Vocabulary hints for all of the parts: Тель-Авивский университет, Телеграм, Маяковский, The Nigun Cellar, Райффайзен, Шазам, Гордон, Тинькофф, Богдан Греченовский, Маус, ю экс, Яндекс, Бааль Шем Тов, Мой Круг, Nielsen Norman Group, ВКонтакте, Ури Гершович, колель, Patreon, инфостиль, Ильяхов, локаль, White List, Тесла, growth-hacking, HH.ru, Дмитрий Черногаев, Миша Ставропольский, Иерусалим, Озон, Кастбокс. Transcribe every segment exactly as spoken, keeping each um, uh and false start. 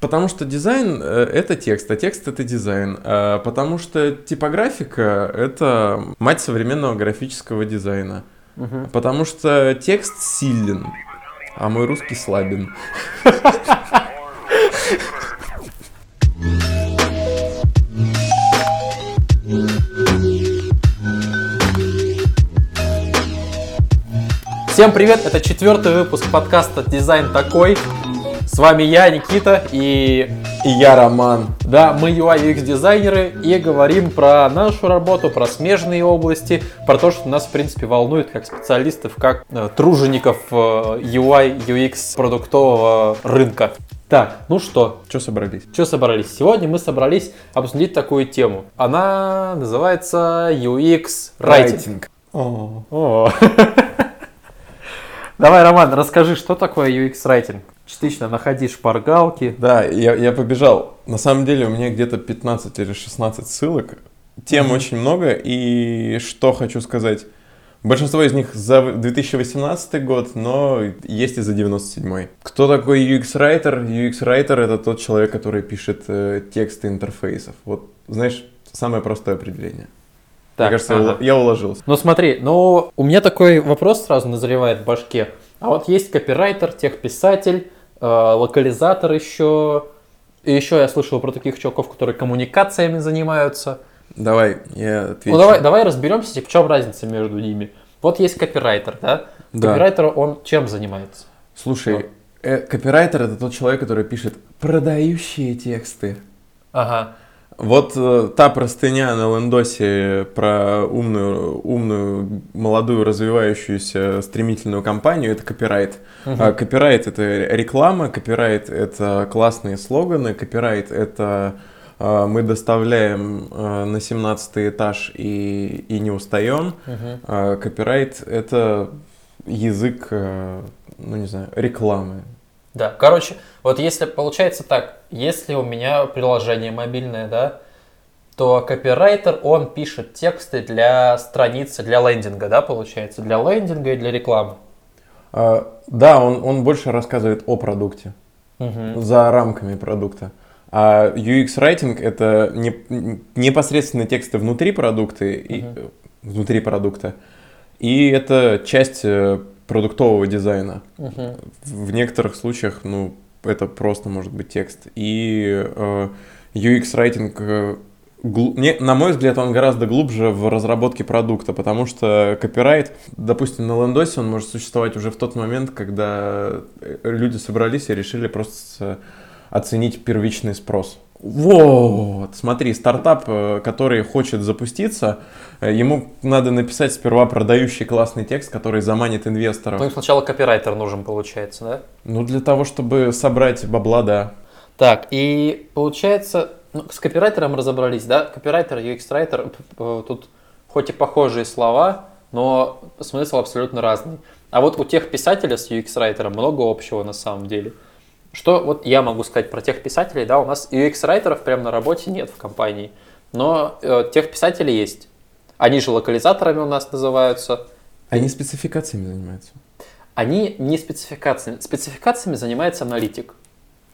Потому что дизайн — это текст, а текст — это дизайн. Потому что типографика — это мать современного графического дизайна. Угу. Потому что текст силен, а мой русский слабен. Всем привет! Это четвертый выпуск подкаста «Дизайн такой». С вами я, Никита, и... И я, Роман. Да, мы ю ай ю экс-дизайнеры и говорим про нашу работу, про смежные области, про то, что нас, в принципе, волнует как специалистов, как э, тружеников э, ю ай ю экс продуктового рынка. Так, ну что? Че собрались? Че собрались? Сегодня мы собрались обсудить такую тему. Она называется ю экс Writing. О. Давай, Роман, расскажи, что такое ю экс Writing? Частично находи шпаргалки. Да, я, я побежал. На самом деле у меня где-то пятнадцать или шестнадцать ссылок. Тем mm-hmm. очень много. И что хочу сказать. Большинство из них за две тысячи восемнадцатый год, но есть и за девяносто седьмой. Кто такой ю экс-райтер? ю экс-райтер — это тот человек, который пишет э, тексты интерфейсов. Вот, знаешь, самое простое определение. Так, мне кажется, ага. я уложился. Ну смотри, ну у меня такой вопрос сразу назревает в башке. А вот есть копирайтер, техписатель, э, локализатор еще. И еще я слышал про таких чуваков, которые коммуникациями занимаются. Давай, я отвечу. Ну давай, давай разберемся, типа, в чем разница между ними. Вот есть копирайтер, да? да. Копирайтер, он чем занимается? Слушай, вот. э, копирайтер — это тот человек, который пишет продающие тексты. Ага. Вот э, та простыня на Лендосе про умную, умную, молодую, развивающуюся, стремительную компанию — это копирайт. Угу. А, копирайт — это реклама, копирайт — это классные слоганы, копирайт — это э, мы доставляем э, на семнадцатый этаж и, и не устаем. Угу. А, копирайт — это язык, э, ну не знаю, рекламы. Да, короче, вот если получается так, если у меня приложение мобильное, да, то копирайтер, он пишет тексты для страницы, для лендинга, да, получается, для лендинга и для рекламы. А, да, он, он больше рассказывает о продукте, угу. за рамками продукта. А ю экс-райтинг — это не, непосредственно тексты внутри продукта, угу. и, внутри продукта, и это часть... продуктового дизайна. Uh-huh. В некоторых случаях, ну, это просто может быть текст. И э, ю экс-райтинг, э, гл... Мне, на мой взгляд, он гораздо глубже в разработке продукта, потому что копирайт, допустим, на Лендосе, он может существовать уже в тот момент, когда люди собрались и решили просто оценить первичный спрос. Вот, смотри, стартап, который хочет запуститься, ему надо написать сперва продающий классный текст, который заманит инвесторов. Ну им сначала копирайтер нужен, получается, да? Ну для того, чтобы собрать бабла, да. Так, и получается, ну, с копирайтером разобрались, да? Копирайтер, ю экс-райтер, тут хоть и похожие слова, но смысл абсолютно разный. А вот у техписателя с ю экс-райтером много общего на самом деле. Что вот я могу сказать про техписателей, да, у нас ю экс-райтеров прямо на работе нет в компании, но э, техписатели есть. Они же локализаторами у нас называются. Они спецификациями занимаются? Они не спецификациями. Спецификациями занимается аналитик.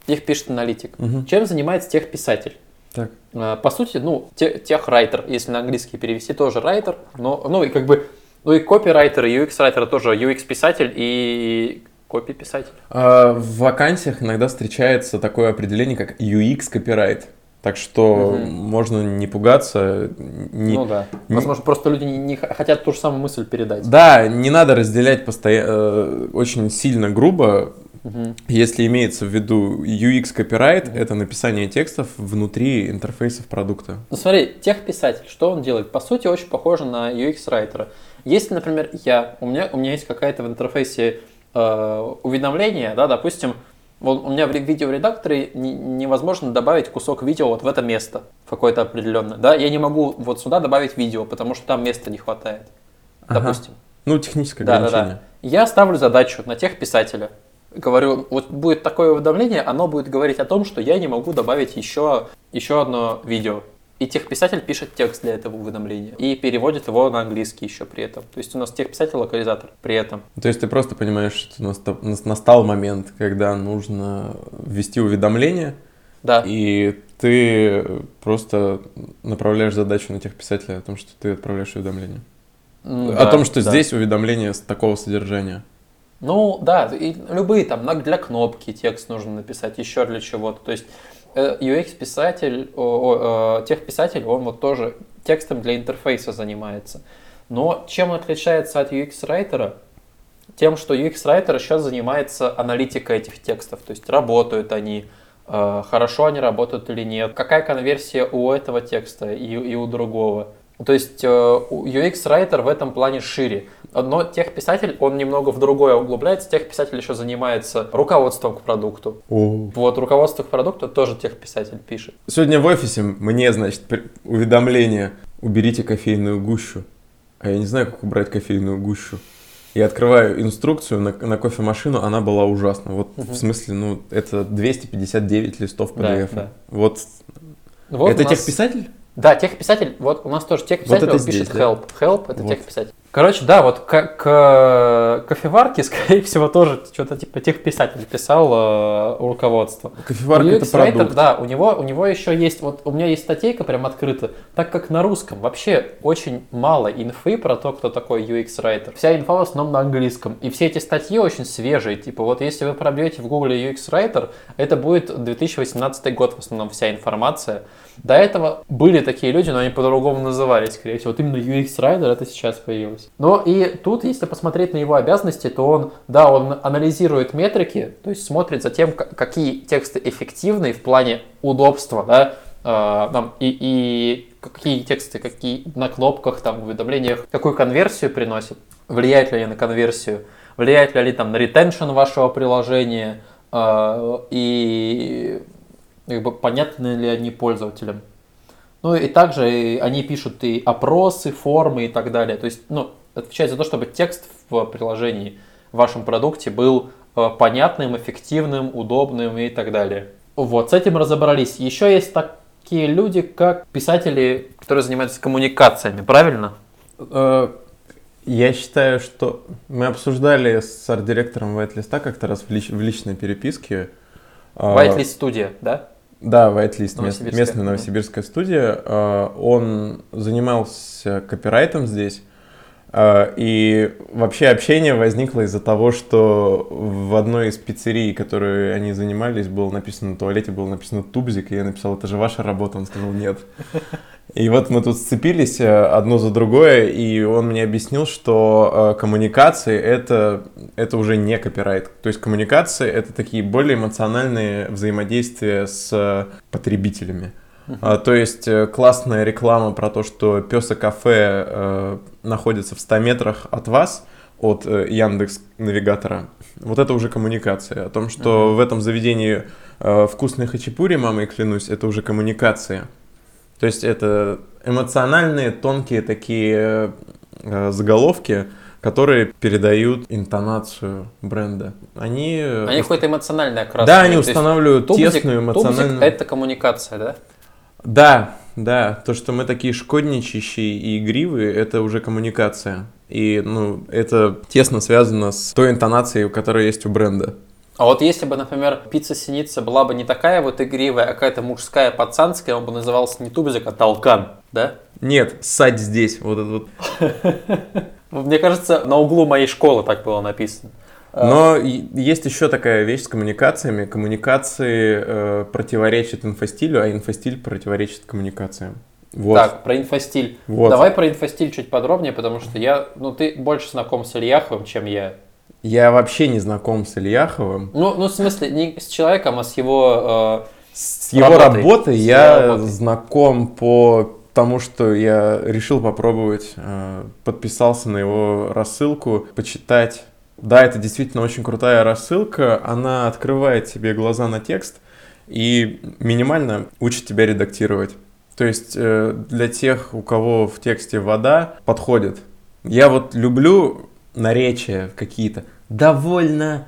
Их пишет аналитик. Угу. Чем занимается техписатель? Так. Э, по сути, ну, те, техрайтер, если на английский перевести, тоже райтер, но, ну и как бы, ну и копирайтер, и ю экс-райтер тоже ю экс-писатель и... Копиписатель. А, в вакансиях иногда встречается такое определение, как ю экс-копирайт. Так что угу. можно не пугаться. Не, ну да. Не... Возможно, просто люди не, не хотят ту же самую мысль передать. Да, не надо разделять постоянно, очень сильно грубо. Угу. Если имеется в виду ю экс-копирайт, угу. это написание текстов внутри интерфейсов продукта. Ну смотри, техписатель, что он делает? По сути, очень похоже на ю экс-райтера. Если, например, я, у меня, у меня есть какая-то в интерфейсе уведомления, да, допустим, у меня в видеоредакторе невозможно добавить кусок видео вот в это место, в какое-то определенное, да, я не могу вот сюда добавить видео, потому что там места не хватает, ага. допустим. Ну, техническое да, ограничение. Да, да. Я ставлю задачу на техписателя, говорю, вот будет такое уведомление, оно будет говорить о том, что я не могу добавить еще, еще одно видео. И техписатель пишет текст для этого уведомления и переводит его на английский еще при этом. То есть у нас техписатель локализатор при этом. То есть ты просто понимаешь, что настал момент, когда нужно ввести уведомление, Да. И ты просто направляешь задачу на тех писателей о том, что ты отправляешь уведомления. Да, о том, что да. здесь уведомления с такого содержания. Ну да, и любые там, для кнопки текст нужно написать, еще для чего-то. То есть ю экс-писатель, тех-писатель, он вот тоже текстом для интерфейса занимается. Но чем он отличается от ю экс-райтера? Тем, что ю экс-райтер сейчас занимается аналитикой этих текстов. То есть работают они, хорошо они работают или нет, какая конверсия у этого текста и, и у другого. То есть ю экс-райтер в этом плане шире. Но техписатель, он немного в другое углубляется. Техписатель еще занимается руководством к продукту. О. Вот руководство к продукту тоже техписатель пишет. Сегодня в офисе мне, значит, уведомление: уберите кофейную гущу. А я не знаю, как убрать кофейную гущу. Я открываю инструкцию на, на кофемашину, она была ужасна. Вот угу. в смысле, ну, это двести пятьдесят девять листов пи ди эф. Да, да. Вот. Вот это техписатель? Да, техписатель, вот у нас тоже техписатель, вот он здесь, пишет да? help, help это вот. Техписатель. Короче, да, вот к, к кофеварке, скорее всего, тоже что-то типа техписатель писал э, руководство. Кофеварка это продукт. Writer, да, у него, у него еще есть, вот у меня есть статейка прям открыта, так как на русском вообще очень мало инфы про то, кто такой ю экс-райтер. Вся инфа в основном на английском, и все эти статьи очень свежие, типа вот если вы пробьете в гугле ю экс-райтер, это будет две тысячи восемнадцатый год в основном вся информация. До этого были такие люди, но они по-другому назывались, скорее всего. Вот именно ю экс-райтер это сейчас появилось. Но и тут, если посмотреть на его обязанности, то он, да, он анализирует метрики, то есть смотрит за тем, какие тексты эффективны в плане удобства, да, э, там, и, и какие тексты, какие на кнопках, там, в уведомлениях, какую конверсию приносит, влияет ли они на конверсию, влияет ли они там на ретеншн вашего приложения, э, и... как бы понятны ли они пользователям. Ну и также они пишут и опросы, формы и так далее. То есть, ну, отвечает за то, чтобы текст в приложении, в вашем продукте был понятным, эффективным, удобным и так далее. Вот, с этим разобрались. Еще есть такие люди, как писатели, которые занимаются коммуникациями, правильно? Я считаю, что мы обсуждали с арт-директором White List как-то раз в личной переписке. White List студия, да? Да, White List, новосибирская. Местная новосибирская студия. Он занимался копирайтом здесь. И вообще общение возникло из-за того, что в одной из пиццерий, которой они занимались, было написано на туалете, было написано «Тубзик», и я написал: это же ваша работа. Он сказал: нет. И вот мы тут сцепились одно за другое, и он мне объяснил, что коммуникации это, – это уже не копирайт. То есть коммуникации – это такие более эмоциональные взаимодействия с потребителями. Uh-huh. То есть классная реклама про то, что пёс и кафе э, находится в ста метрах от вас, от э, Яндекс.Навигатора. Вот это уже коммуникация. О том, что uh-huh. в этом заведении э, вкусные хачапури, мамой клянусь, это уже коммуникация. То есть это эмоциональные, тонкие такие э, заголовки, которые передают интонацию бренда. Они... Они уст... какое-то эмоциональное окрасывание. Да, они устанавливают тубзик, тесную эмоциональную... Тубзик – это коммуникация, да? Да, да, то, что мы такие шкодничащие и игривые, это уже коммуникация. И, ну, это тесно связано с той интонацией, которая есть у бренда. А вот если бы, например, пицца «Синица» была бы не такая вот игривая, а какая-то мужская, пацанская, он бы назывался не «Тубзик», а «Толкан», да? Нет, «Садь здесь», вот это вот. Мне кажется, на углу моей школы так было написано. Но есть еще такая вещь с коммуникациями. Коммуникации э, противоречат инфостилю, а инфостиль противоречит коммуникациям. Вот. Так, про инфостиль. Вот. Давай про инфостиль чуть подробнее, потому что я, ну, ты больше знаком с Ильяховым, чем я. Я вообще не знаком с Ильяховым. Ну, ну в смысле, не с человеком, а с его э, С его работой, работой с я его работой. Знаком по тому, что я решил попробовать. Э, подписался на его рассылку, почитать. Да, это действительно очень крутая рассылка, она открывает тебе глаза на текст и минимально учит тебя редактировать. То есть для тех, у кого в тексте вода, подходит. Я вот люблю наречия какие-то довольно,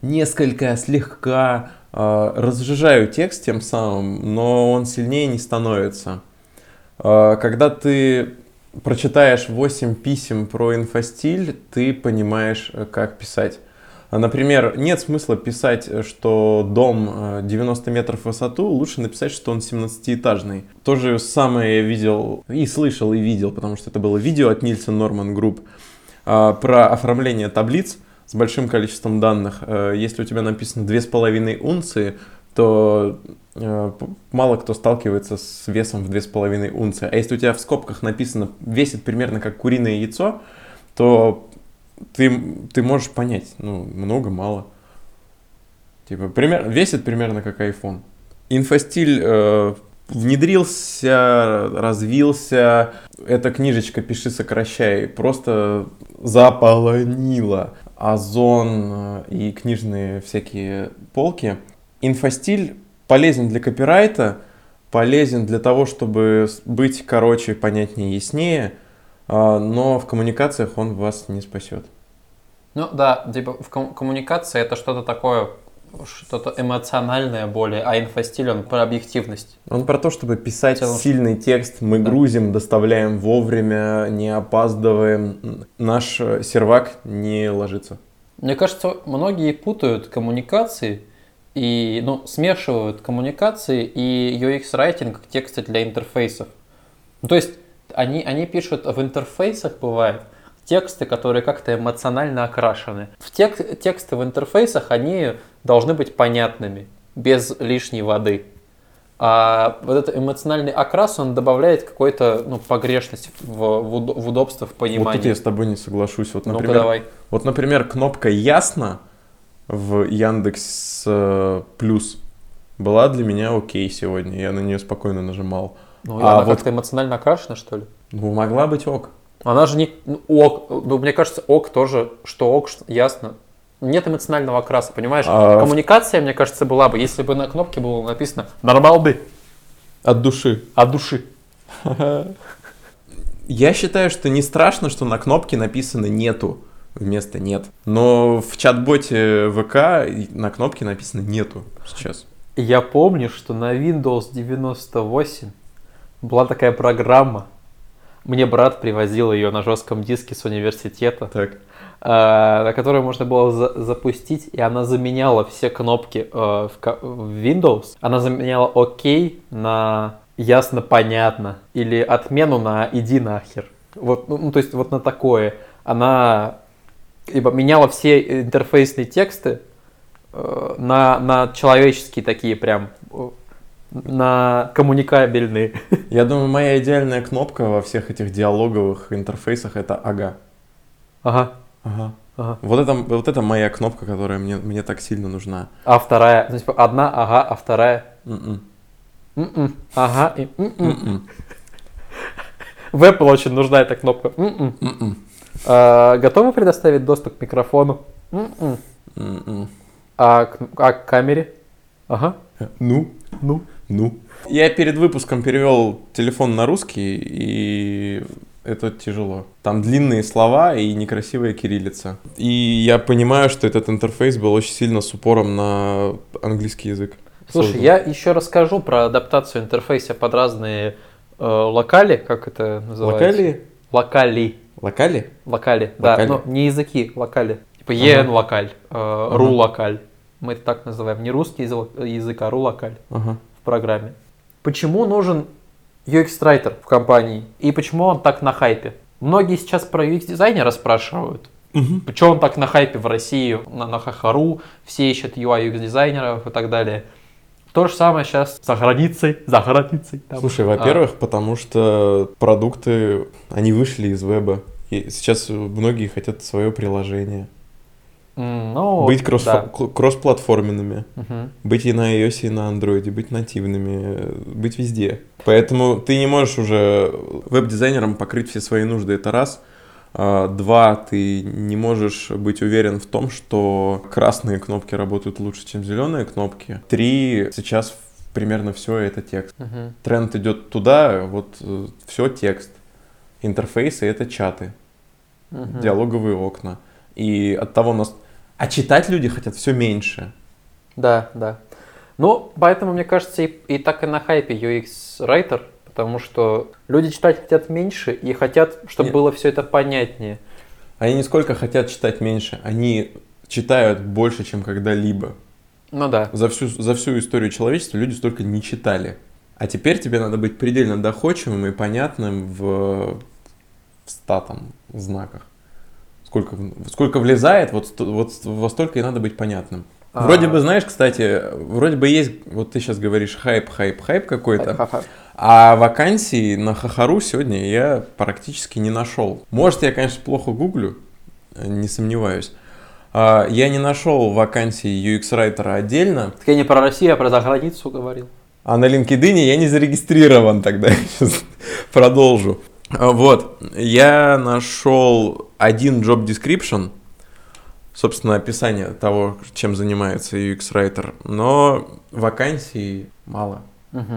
несколько, слегка, разжижаю текст тем самым, но он сильнее не становится. Когда ты... прочитаешь восемь писем про инфостиль, ты понимаешь, как писать. Например, нет смысла писать, что дом девяносто метров в высоту, лучше написать, что он семнадцатиэтажный. То же самое я видел и слышал, и видел, потому что это было видео от Nielsen Norman Group про оформление таблиц с большим количеством данных. Если у тебя написано две с половиной унции, то мало кто сталкивается с весом в две с половиной унции. А если у тебя в скобках написано «весит примерно как куриное яйцо», то ты, ты можешь понять, ну, много, мало. Типа, пример, весит примерно как iPhone. Инфостиль э, внедрился, развился. Эта книжечка «Пиши, сокращай» просто заполонила Озон и книжные всякие полки. Инфостиль полезен для копирайта, полезен для того, чтобы быть короче, понятнее, яснее, но в коммуникациях он вас не спасет. Ну да, типа в ком- коммуникации это что-то такое, что-то эмоциональное более, а инфостиль он про объективность. Он про то, чтобы писать Целом... сильный текст, мы да. грузим, доставляем вовремя, не опаздываем, наш сервак не ложится. Мне кажется, многие путают коммуникации. И, ну, смешивают коммуникации и ю экс-райтинг, тексты для интерфейсов. Ну, то есть они, они пишут в интерфейсах, бывает, тексты, которые как-то эмоционально окрашены. В тек- тексты в интерфейсах, они должны быть понятными, без лишней воды. А вот этот эмоциональный окрас, он добавляет какой-то, ну, погрешность в, в, в удобство, в понимании. Вот тут я с тобой не соглашусь. Вот, например, Ну-ка, давай. Вот, например, кнопка «Ясно» в Яндекс э, Плюс была для меня окей сегодня, я на нее спокойно нажимал. Ну, а она вот... как-то эмоционально окрашена, что ли? Ну, могла быть ок. Она же не... Ок, ну, мне кажется, ок тоже, что ок, что... ясно. Нет эмоционального окраса, понимаешь? А... Коммуникация, мне кажется, была бы, если бы на кнопке было написано «Нормал бы». От души. От души. Я считаю, что не страшно, что на кнопке написано «нету». Вместо «нет». Но в чат-боте ВК на кнопке написано «нету» сейчас. Я помню, что на Windows девяносто восемь была такая программа. Мне брат привозил ее на жестком диске с университета, так. Э, на которой можно было за- запустить, и она заменяла все кнопки э, в, в Windows. Она заменяла «Окей» на «Ясно, понятно» или отмену на «Иди нахер». Вот, ну, то есть вот на такое. Она... Ибо меняла все интерфейсные тексты э, на, на человеческие такие прям, на коммуникабельные. Я думаю, моя идеальная кнопка во всех этих диалоговых интерфейсах — это «Ага». Ага. Ага. Ага. Вот, это, вот это моя кнопка, которая мне, мне так сильно нужна. А вторая? Ну, типа, одна «Ага», а вторая? М-м. М-м. Ага и м-м. В Apple очень нужна эта кнопка. М-м. М-м. А, готовы предоставить доступ к микрофону? Mm-mm. Mm-mm. А, к, а к камере? Ага. Ну, ну, ну. Я перед выпуском перевел телефон на русский, и это тяжело. Там длинные слова и некрасивая кириллица. И я понимаю, что этот интерфейс был очень сильно с упором на английский язык. Слушай, создан. Я еще расскажу про адаптацию интерфейса под разные э, локали, как это называется? Локали? Локали. Локали? Локали, да, локали. Но не языки, локали. Типа ЕН локаль, э, РУ локаль. Мы это так называем, не русский язык, а РУ локаль ага. в программе. Почему нужен ю экс-райтер в компании и почему он так на хайпе? Многие сейчас про ю экс-дизайнера спрашивают. Угу. Почему он так на хайпе в России, на, на эйч эйч точка ру, все ищут ю ай, ю экс-дизайнеров и так далее. То же самое сейчас за границей, за границей. Там. Слушай, во-первых, а. потому что продукты, они вышли из веба. И сейчас многие хотят свое приложение. Ну, быть кросс- да. кроссплатформенными, угу. быть и на iOS, и на Android, быть нативными, быть везде. Поэтому ты не можешь уже веб-дизайнером покрыть все свои нужды, это раз. Два, ты не можешь быть уверен в том, что красные кнопки работают лучше, чем зеленые кнопки. Три, сейчас примерно все это текст. Uh-huh. Тренд идет туда, вот все текст. Интерфейсы — это чаты, uh-huh. диалоговые окна. И от того нас... А читать люди хотят все меньше. Да, да. Ну, поэтому, мне кажется, и, и так и на хайпе ю экс-райтер. Потому что люди читать хотят меньше и хотят, чтобы Нет. было все это понятнее. Они не сколько хотят читать меньше, они читают больше, чем когда-либо. Ну да. За всю, за всю историю человечества люди столько не читали. А теперь тебе надо быть предельно доходчивым и понятным в, в ста там знаках. Сколько, сколько влезает, вот, вот во столько и надо быть понятным. А-а-а. Вроде бы, знаешь, кстати, вроде бы есть, вот ты сейчас говоришь хайп, хайп, хайп какой-то. Хайп-ха-ха. А вакансий на эйч эйч точка ру сегодня я практически не нашел. Может, я, конечно, плохо гуглю, не сомневаюсь. Я не нашел вакансии ю экс-райтера отдельно. Так я не про Россию, а про заграницу говорил. А на LinkedIn я не зарегистрирован тогда. Сейчас продолжу. Вот, я нашел один job description, собственно, описание того, чем занимается ю экс-райтер, но вакансий мало. Угу.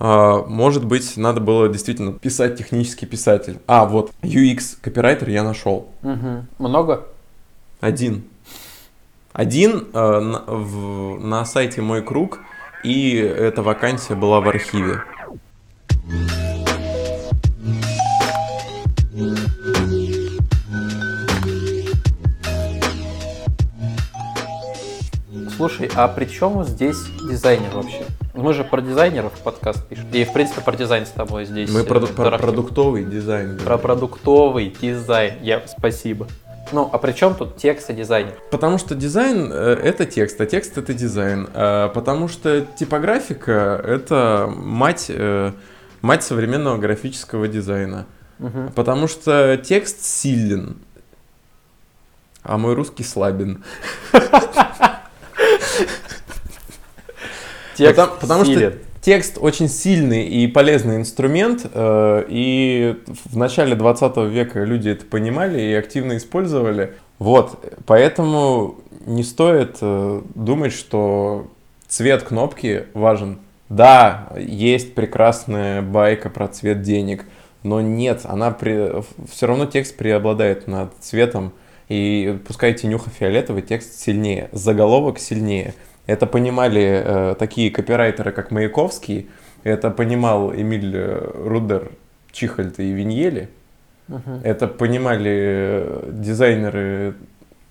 Может быть, надо было действительно писать технический писатель. А, вот, ю экс-копирайтер я нашел. Угу. Много? Один. Один э, на, в, на сайте «Мой Круг», и эта вакансия была в архиве. Слушай, а при чем здесь дизайнер вообще? Мы же про дизайнеров подкаст пишем. И, в принципе, про дизайн с тобой здесь. Мы про, про продуктовый дизайн. Про продуктовый дизайн. Я, спасибо. Ну, а при чем тут текст и дизайн? Потому что дизайн — это текст, а текст — это дизайн. Потому что типографика — это мать, мать современного графического дизайна. Угу. Потому что текст силен, а мой русский слабен. Потому, потому что текст очень сильный и полезный инструмент, и в начале двадцатого века люди это понимали и активно использовали. Вот, поэтому не стоит думать, что цвет кнопки важен. Да, есть прекрасная байка про цвет денег, но нет, она при... все равно текст преобладает над цветом, и пускай тенюха-фиолетовый, текст сильнее, заголовок сильнее. Это понимали э, такие копирайтеры, как Маяковский, это понимал Эмиль Рудер, Чихольт и Виньелли, uh-huh. это понимали дизайнеры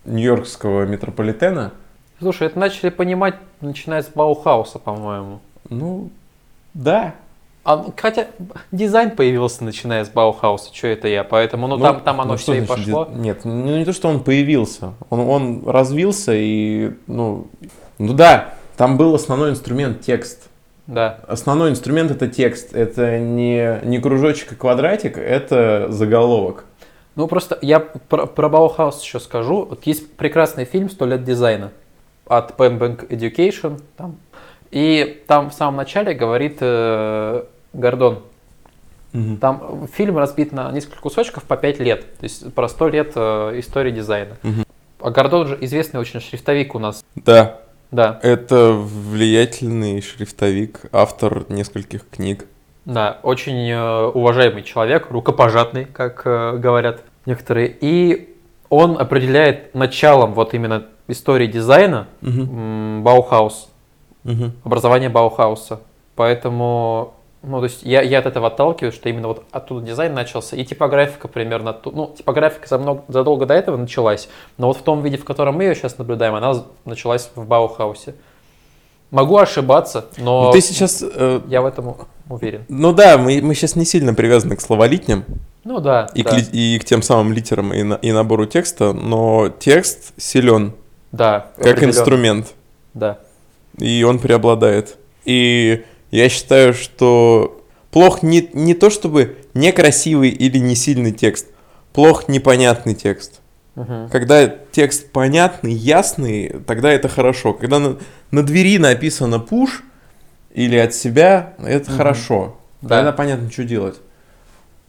нью-йоркского метрополитена. Слушай, это начали понимать, начиная с Баухауса, по-моему. Ну, да. А, хотя дизайн появился, начиная с Баухауса, что это я, поэтому ну, ну, там, там оно ну, все и значит, пошло. Диз... Нет, ну не то, что он появился, он, он развился и... ну. Ну да, там был основной инструмент текст. Да. Основной инструмент это текст, это не, не кружочек и квадратик, это заголовок. Ну просто я про, про Bauhaus еще скажу. Вот есть прекрасный фильм «Сто лет дизайна» от Penbank Education. Там. И там в самом начале говорит э, Гордон. Угу. Там фильм разбит на несколько кусочков по пять лет, то есть про сто лет э, истории дизайна. Угу. А Гордон же известный очень шрифтовик у нас. Да. Да. Это влиятельный шрифтовик, автор нескольких книг. Да, очень э, уважаемый человек, рукопожатный, как э, говорят некоторые. И он определяет началом вот именно истории дизайна uh-huh. м, Баухаус, uh-huh. образование Баухауса. Поэтому ну, то есть я, я от этого отталкиваюсь, что именно вот оттуда дизайн начался. И типографика примерно оттуда. Ну, типографика за много, задолго до этого началась, но вот в том виде, в котором мы ее сейчас наблюдаем, она началась в Баухаусе. Могу ошибаться, но, но ты сейчас, э... я в этом уверен. Ну да, мы, мы сейчас не сильно привязаны к словолитням. Ну да. И, да. К, и к тем самым литерам и, на, и набору текста, но текст силен. Да. Как инструмент. Да. И он преобладает. И... Я считаю, что плох не, не то, чтобы некрасивый или не сильный текст, плох непонятный текст. Uh-huh. Когда текст понятный, ясный, тогда это хорошо. Когда на, на двери написано «push» или «от себя», это uh-huh. хорошо. Да. Тогда понятно, что делать.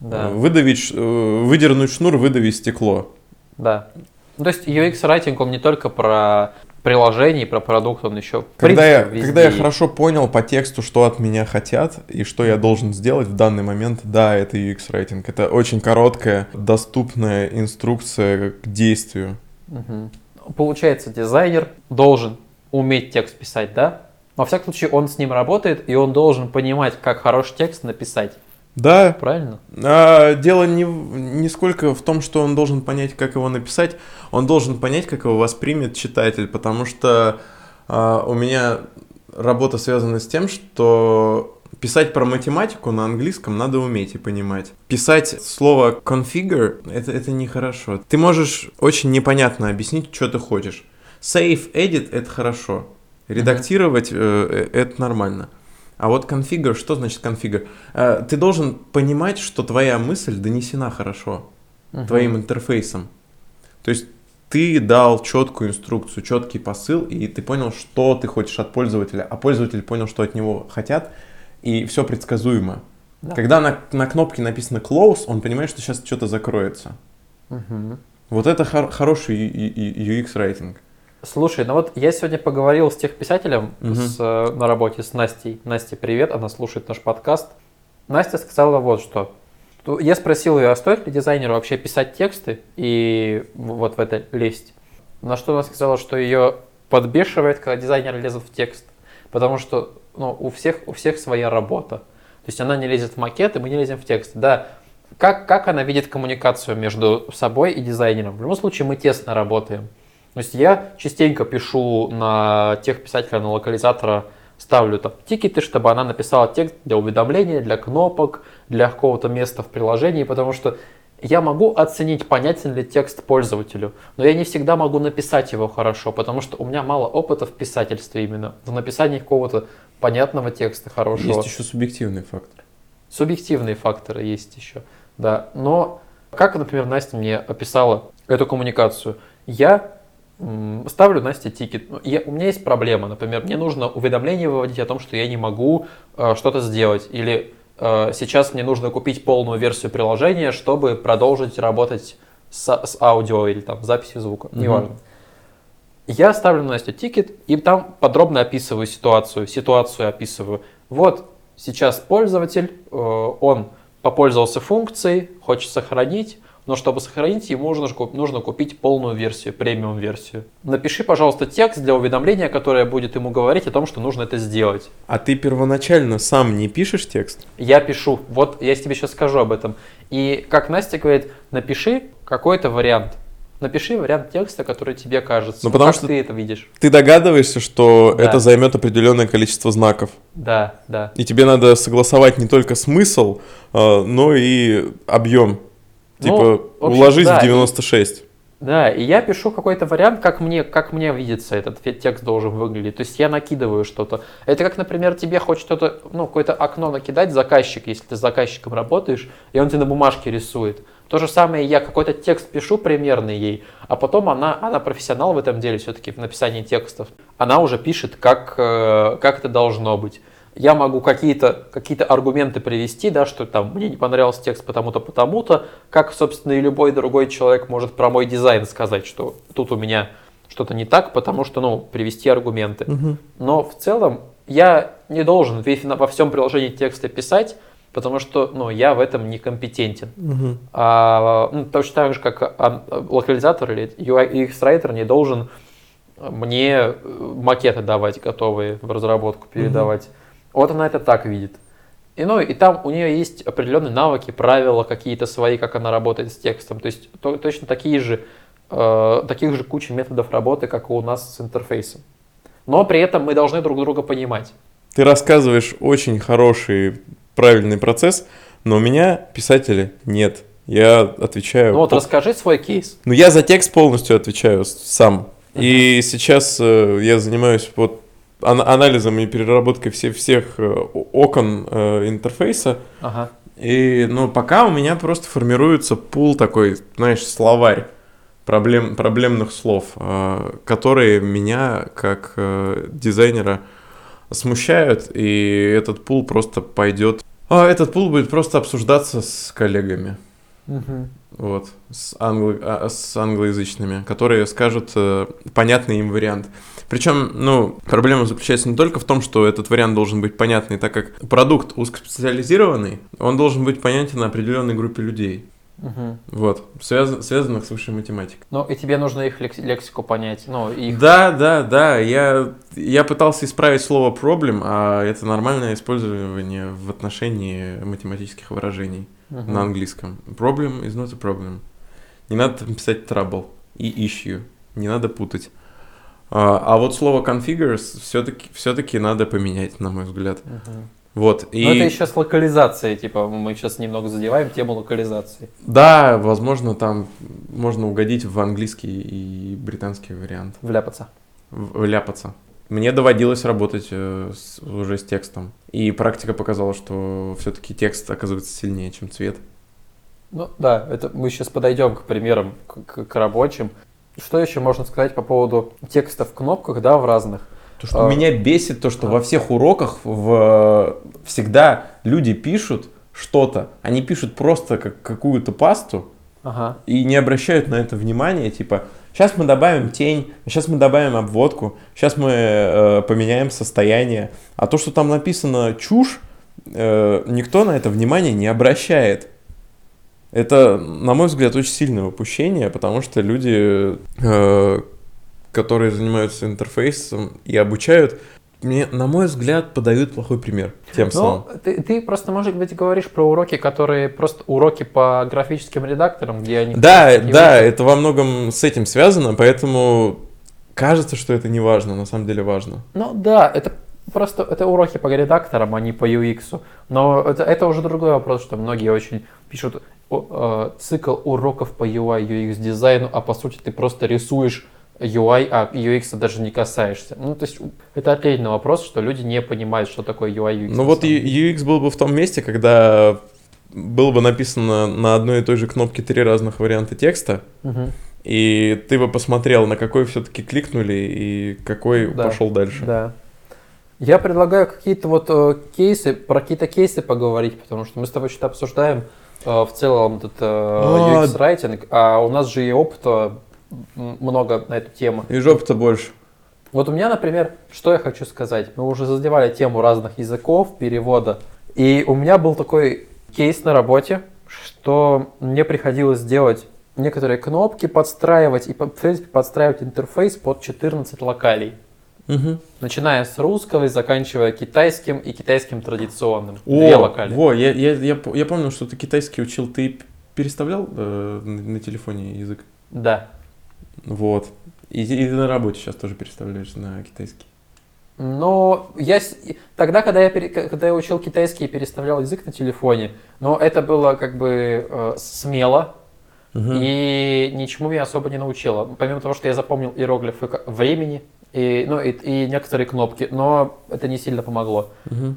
Да. Выдавить, выдернуть шнур, выдавить стекло. Да. То есть ю экс-райтинг, он не только про... приложений, про продукт, он еще... Когда, я, когда я хорошо понял по тексту, что от меня хотят и что я должен сделать в данный момент, да, это ю экс-райтинг. Это очень короткая, доступная инструкция к действию. Угу. Получается, дизайнер должен уметь текст писать, да? Но, во всяком случае, он с ним работает, и он должен понимать, как хороший текст написать. Да. Правильно? А, дело не, не сколько в том, что он должен понять, как его написать, он должен понять, как его воспримет читатель, потому что а, у меня работа связана с тем, что писать про математику на английском надо уметь и понимать. Писать слово configure – это, это нехорошо. Ты можешь очень непонятно объяснить, что ты хочешь. Save, edit – это хорошо. Редактировать mm-hmm. – это нормально. А вот конфигур, что значит конфигур? Ты должен понимать, что твоя мысль донесена хорошо uh-huh. твоим интерфейсом. То есть ты дал четкую инструкцию, четкий посыл, и ты понял, что ты хочешь от пользователя, а пользователь понял, что от него хотят, и все предсказуемо. Да. Когда на, на кнопке написано close, он понимает, что сейчас что-то закроется. Uh-huh. Вот это хор- хороший ю экс-райтинг. Слушай, ну вот я сегодня поговорил с техписателем угу. с, на работе с Настей. Настя, привет, она слушает наш подкаст. Настя сказала вот что. Я спросил ее, а стоит ли дизайнеру вообще писать тексты и вот в это лезть? На что она сказала, что ее подбешивает, когда дизайнер лезет в текст. Потому что ну, у всех, у всех своя работа. То есть она не лезет в макеты, мы не лезем в текст. Да, как, как она видит коммуникацию между собой и дизайнером? В любом случае мы тесно работаем. То есть я частенько пишу на техписателя, на локализатора, ставлю там тикеты, чтобы она написала текст для уведомления, для кнопок, для какого-то места в приложении, потому что я могу оценить, понятен ли текст пользователю, но я не всегда могу написать его хорошо, потому что у меня мало опыта в писательстве именно, в написании какого-то понятного текста хорошего. Есть еще субъективный фактор. Субъективные факторы есть еще, да. Но как, например, Настя мне описала эту коммуникацию, я... ставлю Насте тикет. Я, у меня есть проблема, например, мне нужно уведомление выводить о том, что я не могу э, что-то сделать, или э, сейчас мне нужно купить полную версию приложения, чтобы продолжить работать с, с аудио или там записью звука, mm-hmm. неважно. Я ставлю Насте тикет и там подробно описываю ситуацию, ситуацию описываю. Вот сейчас пользователь, э, он попользовался функцией, хочет сохранить. Но чтобы сохранить, ему нужно, нужно купить полную версию, премиум-версию. Напиши, пожалуйста, текст для уведомления, которое будет ему говорить о том, что нужно это сделать. А ты первоначально сам не пишешь текст? Я пишу. Вот я тебе сейчас скажу об этом. И как Настя говорит, напиши какой-то вариант. Напиши вариант текста, который тебе кажется. Ну, потому как что ты это видишь? Ты догадываешься, что да. это займет определенное количество знаков. Да, да. И тебе надо согласовать не только смысл, но и объем. Типа, ну, в общем, уложить да, в девяносто шесть. И, да, и я пишу какой-то вариант, как мне, как мне видится этот текст должен выглядеть. То есть я накидываю что-то. Это как, например, тебе хочет что-то, ну, какое-то окно накидать заказчик, если ты с заказчиком работаешь, и он тебе на бумажке рисует. То же самое я какой-то текст пишу примерный ей, а потом она, она профессионал в этом деле все-таки, в написании текстов. Она уже пишет, как, как это должно быть. Я могу какие-то, какие-то аргументы привести, да, что там мне не понравился текст потому-то, потому-то, как, собственно, и любой другой человек может про мой дизайн сказать, что тут у меня что-то не так, потому что, ну, привести аргументы. Угу. Но в целом я не должен во всем приложении текста писать, потому что, ну, я в этом некомпетентен. Угу. А, ну, точно так же, как локализатор или ю экс-райтер не должен мне макеты давать, готовые в разработку передавать. Угу. Вот она это так видит. И, ну, и там у нее есть определенные навыки, правила какие-то свои, как она работает с текстом. То есть то, точно такие же, э, таких же куча методов работы, как и у нас с интерфейсом. Но при этом мы должны друг друга понимать. Ты рассказываешь очень хороший, правильный процесс, но у меня писателя нет. Я отвечаю... Ну вот по... расскажи свой кейс. Ну я за текст полностью отвечаю сам. Uh-huh. И сейчас э, я занимаюсь... вот анализом и переработкой всех, всех окон э, интерфейса. Ага. И, ну, пока у меня просто формируется пул такой, знаешь, словарь проблем, проблемных слов, э, которые меня, как э, дизайнера, смущают, и этот пул просто пойдет... А этот пул будет просто обсуждаться с коллегами. Угу. Вот, с, англо... с англоязычными, которые скажут э, понятный им вариант. Причем, ну, проблема заключается не только в том, что этот вариант должен быть понятный, так как продукт узкоспециализированный, он должен быть понятен определенной группе людей. Угу. Вот, связ, связанных с высшей математикой. Ну, и тебе нужно их лекс- лексику понять. Ну, их... Да, да, да. Я, я пытался исправить слово problem, а это нормальное использование в отношении математических выражений угу. на английском. Problem is not a problem. Не надо писать trouble и issue. Не надо путать. А вот слово configures все-таки, все-таки надо поменять, на мой взгляд. Угу. Вот, и... Но это еще с локализацией, типа, мы сейчас немного задеваем тему локализации. Да, возможно, там можно угодить в английский и британский вариант. Вляпаться. Вляпаться. Мне доводилось работать с, уже с текстом, и практика показала, что все-таки текст оказывается сильнее, чем цвет. Ну да, это мы сейчас подойдем к примерам, к, к рабочим. Что еще можно сказать по поводу текста в кнопках, да, в разных? То, что а... меня бесит, то, что а... во всех уроках в... всегда люди пишут что-то. Они пишут просто как какую-то пасту ага. и не обращают на это внимания. Типа, сейчас мы добавим тень, сейчас мы добавим обводку, сейчас мы э, поменяем состояние. А то, что там написано чушь, э, никто на это внимание не обращает. Это, на мой взгляд, очень сильное упущение, потому что люди... Э, которые занимаются интерфейсом и обучают, мне, на мой взгляд, подают плохой пример тем самым. Ну, ты, ты просто, может быть, говоришь про уроки, которые просто уроки по графическим редакторам, где они... Да, да, являются. Это во многом с этим связано, поэтому кажется, что это не важно, на самом деле важно. Ну да, это просто это уроки по редакторам, а не по ю экс. Но это, это уже другой вопрос, что многие очень пишут э, цикл уроков по ю ай, ю экс дизайну, а по сути ты просто рисуешь ю ай, а ю экс даже не касаешься. Ну, то есть, это отдельный вопрос, что люди не понимают, что такое ю ай, ю экс. Ну, вот ю экс был бы в том месте, когда было бы написано на одной и той же кнопке три разных варианта текста, угу. и ты бы посмотрел, на какой все-таки кликнули и какой да, пошел дальше. Да. Я предлагаю какие-то вот э, кейсы, про какие-то кейсы поговорить, потому что мы с тобой что-то обсуждаем э, в целом этот э, ю экс writing, а у нас же и опыта много на эту тему. И жопы-то больше. Вот у меня, например, что я хочу сказать. Мы уже задевали тему разных языков, перевода. И у меня был такой кейс на работе, что мне приходилось делать некоторые кнопки, подстраивать и, в принципе, подстраивать интерфейс под четырнадцать локалей. Угу. Начиная с русского и заканчивая китайским и китайским традиционным. О, две локали. Во, я, я, я, я помню, что ты китайский учил. Ты переставлял э, на, на телефоне язык? Да. Вот. И, и на работе сейчас тоже переставляешь на китайский. Но я тогда, когда я, пере, когда я учил китайский и переставлял язык на телефоне, но это было как бы э, смело, угу. и ничему меня особо не научило. Помимо того, что я запомнил иероглифы времени и, ну, и, и некоторые кнопки, но это не сильно помогло. Угу.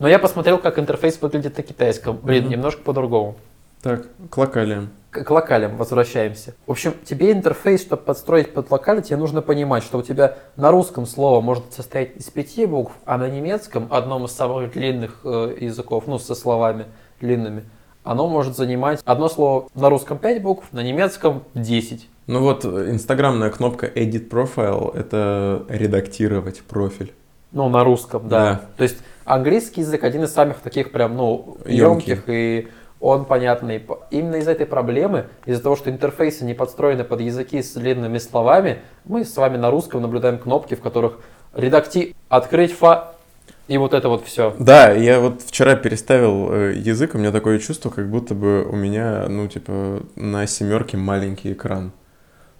Но я посмотрел, как интерфейс выглядит на китайском. Блин, угу. немножко по-другому. Так, к локалиям. К локалям возвращаемся. В общем, тебе интерфейс, чтобы подстроить под локаль, тебе нужно понимать, что у тебя на русском слово может состоять из пяти букв, а на немецком, одном из самых длинных э, языков, ну, со словами длинными, оно может занимать одно слово на русском пять букв, на немецком десять. Ну вот, инстаграмная кнопка Edit Profile – это редактировать профиль. Ну, на русском, да. да. То есть, английский язык один из самых таких прям, ну, емких и... Он понятный. Именно из этой проблемы, из-за того, что интерфейсы не подстроены под языки с длинными словами, мы с вами на русском наблюдаем кнопки, в которых редакти, открыть фа и вот это вот все. Да, я вот вчера переставил язык, у меня такое чувство, как будто бы у меня, ну, типа, на семерке маленький экран,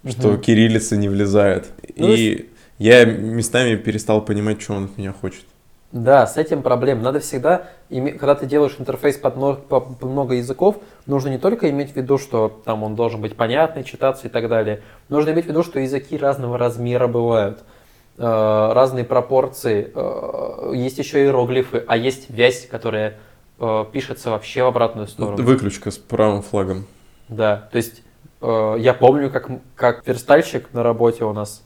угу. что кириллица не влезает. Ну, и с... я местами перестал понимать, что он от меня хочет. Да, с этим проблем. Надо всегда, когда ты делаешь интерфейс под много языков, нужно не только иметь в виду, что там он должен быть понятный, читаться и так далее. Нужно иметь в виду, что языки разного размера бывают, разные пропорции. Есть еще иероглифы, а есть вязь, которая пишется вообще в обратную сторону. Выключка с правым флагом. Да, то есть я помню, как, как верстальщик на работе у нас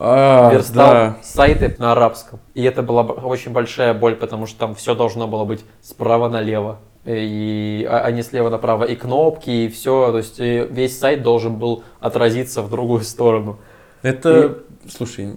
А, верстал да. сайты на арабском. И это была очень большая боль, потому что там все должно было быть справа налево, и, а не слева направо, и кнопки, и все. То есть весь сайт должен был отразиться в другую сторону. Это, и... слушай,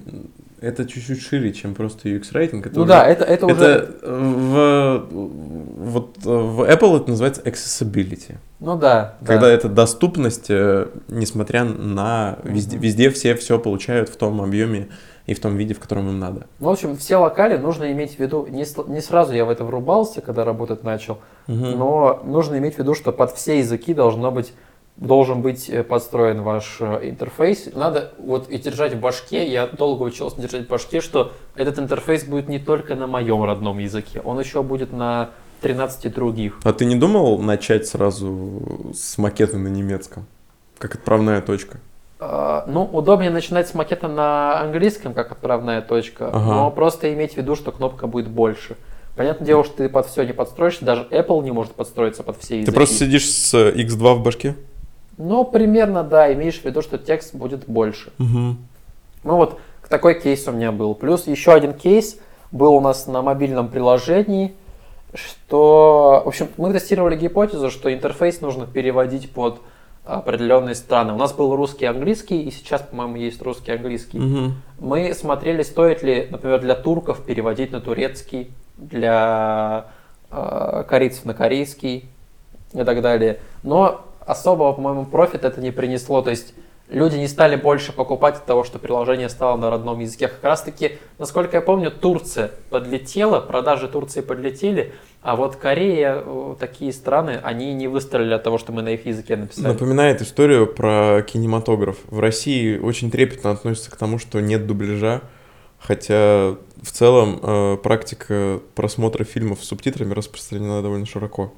это чуть-чуть шире, чем просто ю экс writing. Ну уже, да, это, это, это уже... В, вот в Apple это называется accessibility. Ну да. Когда да. это доступность, несмотря на везде, угу. везде все все получают в том объеме и в том виде, в котором им надо. В общем, все локали нужно иметь в виду, не, не сразу я в это врубался, когда работать начал, угу. но нужно иметь в виду, что под все языки должно быть, должен быть подстроен ваш интерфейс. Надо вот и держать в башке, я долго учился держать в башке, что этот интерфейс будет не только на моем родном языке, он еще будет на тринадцати других. А ты не думал начать сразу с макета на немецком, как отправная точка? Ну, удобнее начинать с макета на английском, как отправная точка, ага. но просто иметь в виду, что кнопка будет больше. Понятное дело, что ты под все не подстроишься, даже Apple не может подстроиться под все языки. Ты просто сидишь с икс два в башке? Ну, примерно, да, имеешь в виду, что текст будет больше. Угу. Ну вот, такой кейс у меня был. Плюс еще один кейс был у нас на мобильном приложении, что, в общем, мы тестировали гипотезу, что интерфейс нужно переводить под определенные страны. У нас был русский, английский, и сейчас, по-моему, есть русский, английский. Угу. Мы смотрели, стоит ли, например, для турков переводить на турецкий, для э, корейцев на корейский и так далее. Но особого, по-моему, профит это не принесло, то есть люди не стали больше покупать от того, что приложение стало на родном языке. Как раз таки, насколько я помню, Турция подлетела, продажи Турции подлетели, а вот Корея, такие страны, они не выстрелили от того, что мы на их языке написали. Напоминает историю про кинематограф. В России очень трепетно относятся к тому, что нет дубляжа, хотя в целом практика просмотра фильмов с субтитрами распространена довольно широко.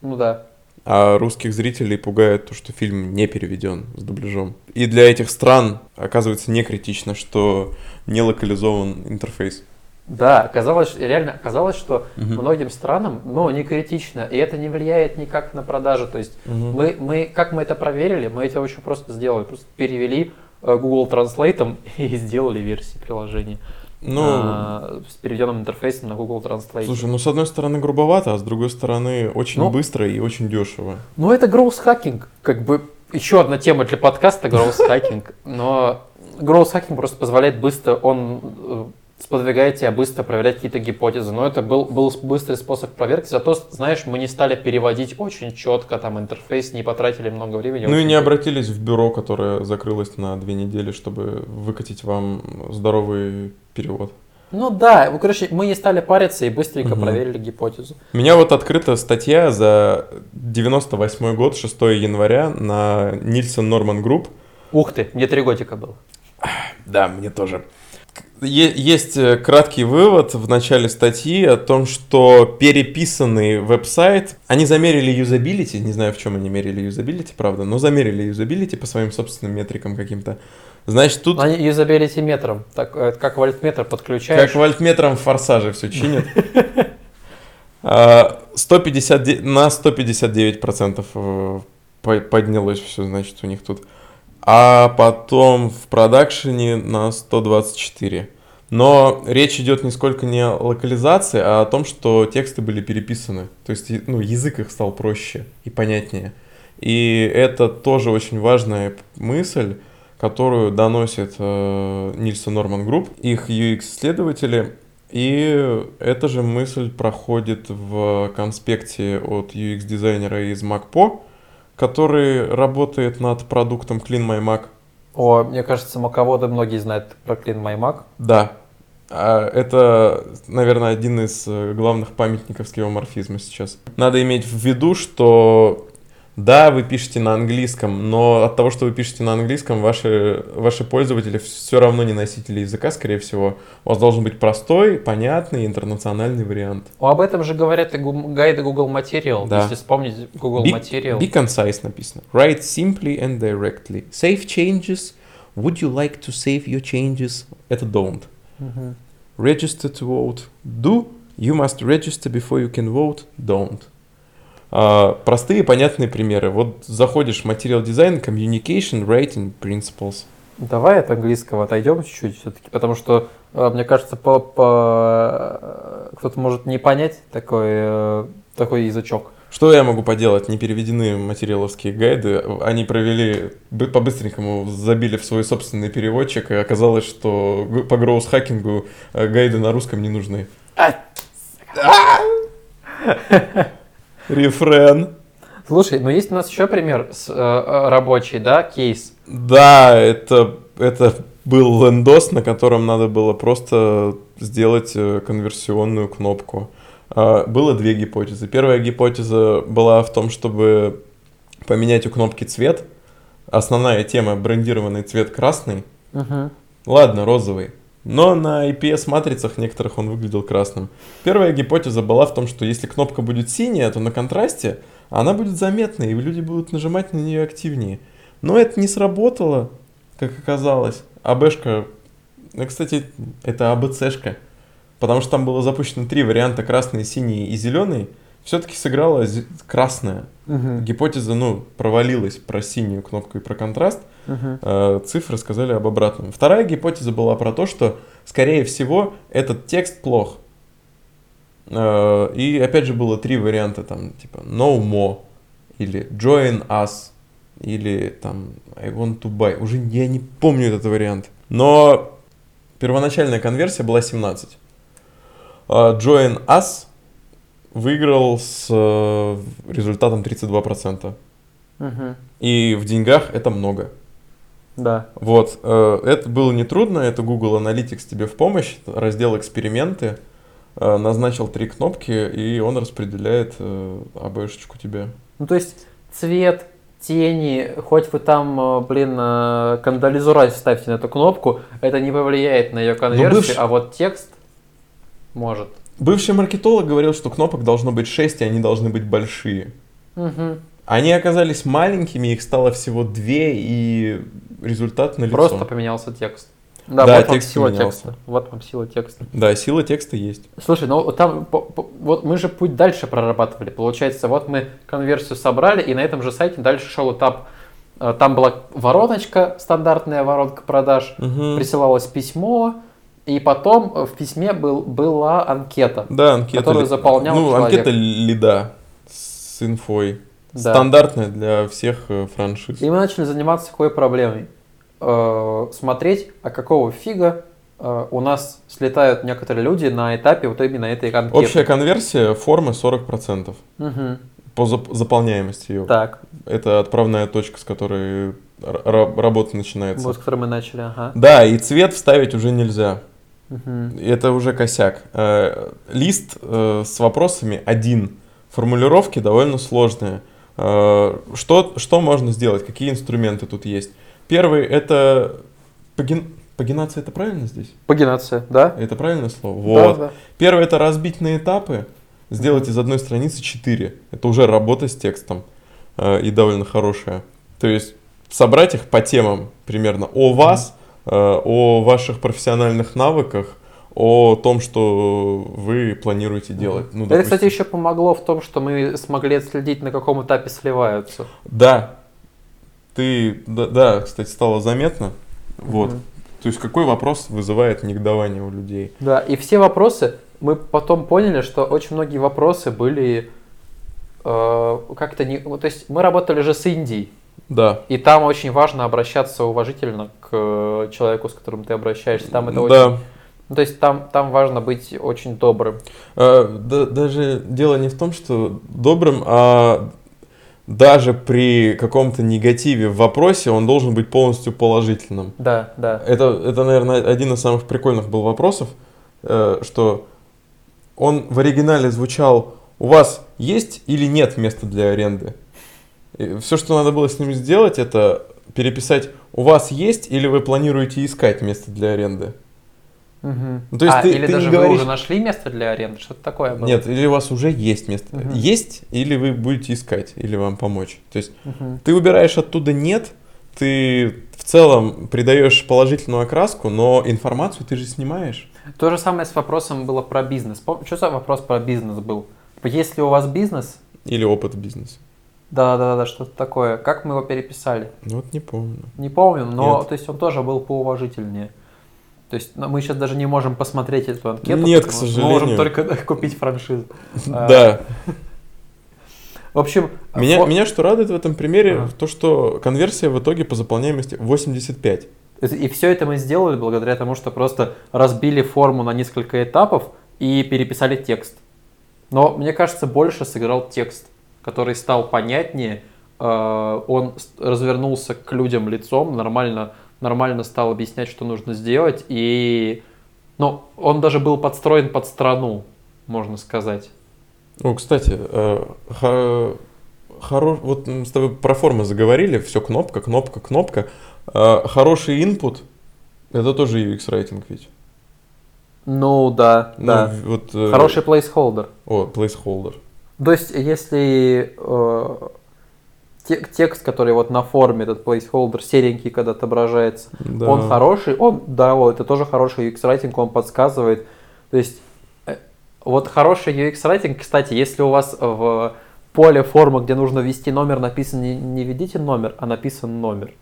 Ну да. А русских зрителей пугает то, что фильм не переведен с дубляжом. И для этих стран оказывается не критично, что не локализован интерфейс. Да, оказалось, реально оказалось, что угу. многим странам, ну, не критично, и это не влияет никак на продажи. То есть угу. мы, мы, как мы это проверили, мы это очень просто сделали, просто перевели Google Translate и сделали версии приложения. Ну, а, с переведенным интерфейсом на Google Translate. Слушай, ну с одной стороны грубовато, а с другой стороны очень ну, быстро и очень дешево. Ну это growth-hacking, как бы еще одна тема для подкаста growth-hacking, но growth-hacking просто позволяет быстро, он сподвигает тебя быстро проверять какие-то гипотезы, но это был, был быстрый способ проверки, зато, знаешь, мы не стали переводить очень четко там интерфейс, не потратили много времени. Ну и не обратились в бюро, которое закрылось на две недели, чтобы выкатить вам здоровый перевод. Ну да, ну, короче, мы не стали париться и быстренько угу. проверили гипотезу. У меня вот открыта статья за девяносто восьмой год, шестого января на Nielsen Norman Group. Ух ты, мне три годика было. Да, мне тоже. Есть краткий вывод в начале статьи о том, что переписанный веб-сайт, они замерили юзабилити, не знаю, в чем они мерили юзабилити, правда, но замерили юзабилити по своим собственным метрикам каким-то. Значит, тут... Они юзабилити метром, так, как вольтметр подключаешь. Как вольтметром форсажи все чинят. сто пятьдесят на сто пятьдесят девять процентов поднялось все, значит, у них тут. А потом в продакшене на сто двадцать четыре. Но речь идет нисколько не о локализации, а о том, что тексты были переписаны. То есть, ну, язык их стал проще и понятнее. И это тоже очень важная мысль, которую доносит э, Nielsen Norman Group, их ю экс-исследователи. И эта же мысль проходит в конспекте от ю экс-дизайнера из MacPaw, который работает над продуктом CleanMyMac. О, мне кажется, маководы многие знают про CleanMyMac. Да. Это, наверное, один из главных памятников скеоморфизма сейчас. Надо иметь в виду, что да, вы пишете на английском, но от того, что вы пишете на английском, ваши, ваши пользователи все равно не носители языка, скорее всего. У вас должен быть простой, понятный, интернациональный вариант. Об этом же говорят и гайды Google Material, да. Если вспомнить Google be, Material. Be concise написано. Write simply and directly. Save changes. Would you like to save your changes? Это don't. Uh-huh. Register to vote. Do. You must register before you can vote. Don't. Uh, простые понятные примеры. Вот заходишь в Material Design, Communication, Writing, Principles. Давай от английского отойдем чуть-чуть все-таки, потому что, мне кажется, по, по... кто-то может не понять такой, такой язычок. Что я могу поделать? Не переведены материаловские гайды. Они провели, по-быстренькому забили в свой собственный переводчик, и оказалось, что по гроус-хакингу гайды на русском не нужны. Рефрен. Слушай, ну есть у нас еще пример с, э, рабочий, да, кейс? Да, это, это был лендос, на котором надо было просто сделать конверсионную кнопку. Э, было две гипотезы. Первая гипотеза была в том, чтобы поменять у кнопки цвет. Основная тема — брендированный цвет красный. Угу. Ладно, розовый. Но на ай пи эс-матрицах некоторых он выглядел красным. Первая гипотеза была в том, что если кнопка будет синяя, то на контрасте она будет заметна, и люди будут нажимать на нее активнее. Но это не сработало, как оказалось. АБшка, кстати, это АБЦшка, потому что там было запущено три варианта: красный, синий и зеленый. Все-таки сыграла красная. Угу. Гипотеза, ну, провалилась про синюю кнопку и про контраст. Угу. Цифры сказали об обратном. Вторая гипотеза была про то, что, скорее всего, этот текст плох. И опять же было три варианта, там, типа, no more, или join us, или там I want to buy. Уже я не помню этот вариант. Но первоначальная конверсия была семнадцать. Join us выиграл с результатом тридцать два процента. Угу. И в деньгах это много. Да. Вот. Это было нетрудно. Это Google Analytics тебе в помощь. Раздел «Эксперименты». Назначил три кнопки, и он распределяет АБшечку тебе. Ну, то есть цвет, тени, хоть вы там, блин, кондолизурать вставьте на эту кнопку, это не повлияет на ее конверсию, бывш... а вот текст может. Бывший маркетолог говорил, что кнопок должно быть шесть, и они должны быть большие. Угу. Они оказались маленькими, их стало всего две, и результат налицо. Просто поменялся текст. Да, да, вот вам сила текста. Вот вам сила текста. Да, сила текста есть. Слушай, ну там по, по, вот мы же путь дальше прорабатывали. Получается, вот мы конверсию собрали, и на этом же сайте дальше шел этап. Там была вороночка, стандартная воронка продаж, угу. Присылалось письмо, и потом в письме был, была анкета, да, анкета которую ли... заполнял ну, человек. Ну, анкета лида с инфой. Да. Стандартная для всех франшиз. И мы начали заниматься такой проблемой. Смотреть, а какого фига у нас слетают некоторые люди на этапе вот именно этой анкеты. Общая конверсия формы сорок процентов, угу. По заполняемости ее. Так. Это отправная точка, с которой работа начинается. Вот, с которой мы начали, ага. Да, и цвет вставить уже нельзя. Угу. Это уже косяк. Лист с вопросами один. Формулировки довольно сложные. Что, что можно сделать? Какие инструменты тут есть? Первый — это пагин... пагинация, это правильно здесь? Пагинация, да. Это правильное слово? Вот. Да, да. Первый — это разбить на этапы, сделать mm-hmm. из одной страницы четыре. Это уже работа с текстом э, и довольно хорошая. То есть собрать их по темам примерно о вас, mm-hmm. э, о ваших профессиональных навыках, о том, что вы планируете делать. Mm-hmm. Ну, это, допустим... кстати, еще помогло в том, что мы смогли отследить, на каком этапе сливаются. Да. Ты, да, да, кстати, стало заметно, вот, mm-hmm. то есть какой вопрос вызывает негодование у людей. Да, и все вопросы, мы потом поняли, что очень многие вопросы были э, как-то не, то есть мы работали же с Индией, да. И там очень важно обращаться уважительно к человеку, с которым ты обращаешься, там это да. очень... То есть там, там важно быть очень добрым. А, да, даже дело не в том, что добрым, а... Даже при каком-то негативе в вопросе он должен быть полностью положительным. Да, да. Это, это, наверное, один из самых прикольных был вопросов, э, что он в оригинале звучал: «У вас есть или нет места для аренды?» И все, что надо было с ним сделать, это переписать: «У вас есть или вы планируете искать место для аренды?» Угу. Ну, то есть а, ты, или ты даже говоришь... вы уже нашли место для аренды, что-то такое было. Нет, или у вас уже есть место. Угу. Есть, или вы будете искать, или вам помочь. То есть угу. ты убираешь оттуда «нет», ты в целом придаешь положительную окраску, но информацию ты же снимаешь. То же самое с вопросом было про бизнес. Что за вопрос про бизнес был? Есть ли у вас бизнес? Или опыт бизнеса. Да-да-да, что-то такое. Как мы его переписали? Вот не помню. Не помню, но нет. То есть он тоже был поуважительнее. То есть мы сейчас даже не можем посмотреть эту анкету. Нет, к сожалению. Мы можем только купить франшизу. Да. В общем... Меня что радует в этом примере, то что конверсия в итоге по заполняемости восемьдесят пять. И все это мы сделали благодаря тому, что просто разбили форму на несколько этапов и переписали текст. Но, мне кажется, больше сыграл текст, который стал понятнее, он развернулся к людям лицом, нормально, нормально стал объяснять, что нужно сделать, и ну, он даже был подстроен под страну, можно сказать. Ну, кстати, хоро... вот мы с тобой про формы заговорили, все кнопка, кнопка, кнопка. Хороший инпут, это тоже ю экс-райтинг ведь? Ну да, ну, да. Вот, хороший placeholder. О, placeholder. То есть, если э, тек, текст, который вот на форме, этот placeholder, серенький, когда отображается, да. он хороший, он, да, вот, это тоже хороший ю экс-райтинг, он подсказывает. То есть, э, вот хороший ю экс-райтинг, кстати, если у вас в поле формы, где нужно ввести номер, написан не, не введите номер, а написан номер.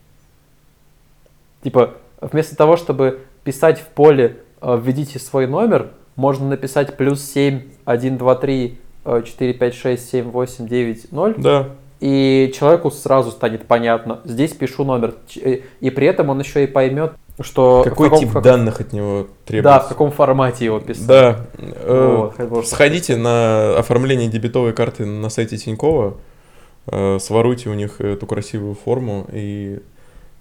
Типа, вместо того, чтобы писать в поле «введите свой номер», можно написать плюс семь, один, два, три, четыре, пять, шесть, семь, восемь, девять, ноль. Да. И человеку сразу станет понятно. Здесь пишу номер. И при этом он еще и поймет, что... Какой каком, тип как... данных от него требуется. Да, в каком формате его писать. Да. Вот, э, сходите на оформление дебетовой карты на сайте Тинькова, э, своруйте у них эту красивую форму и...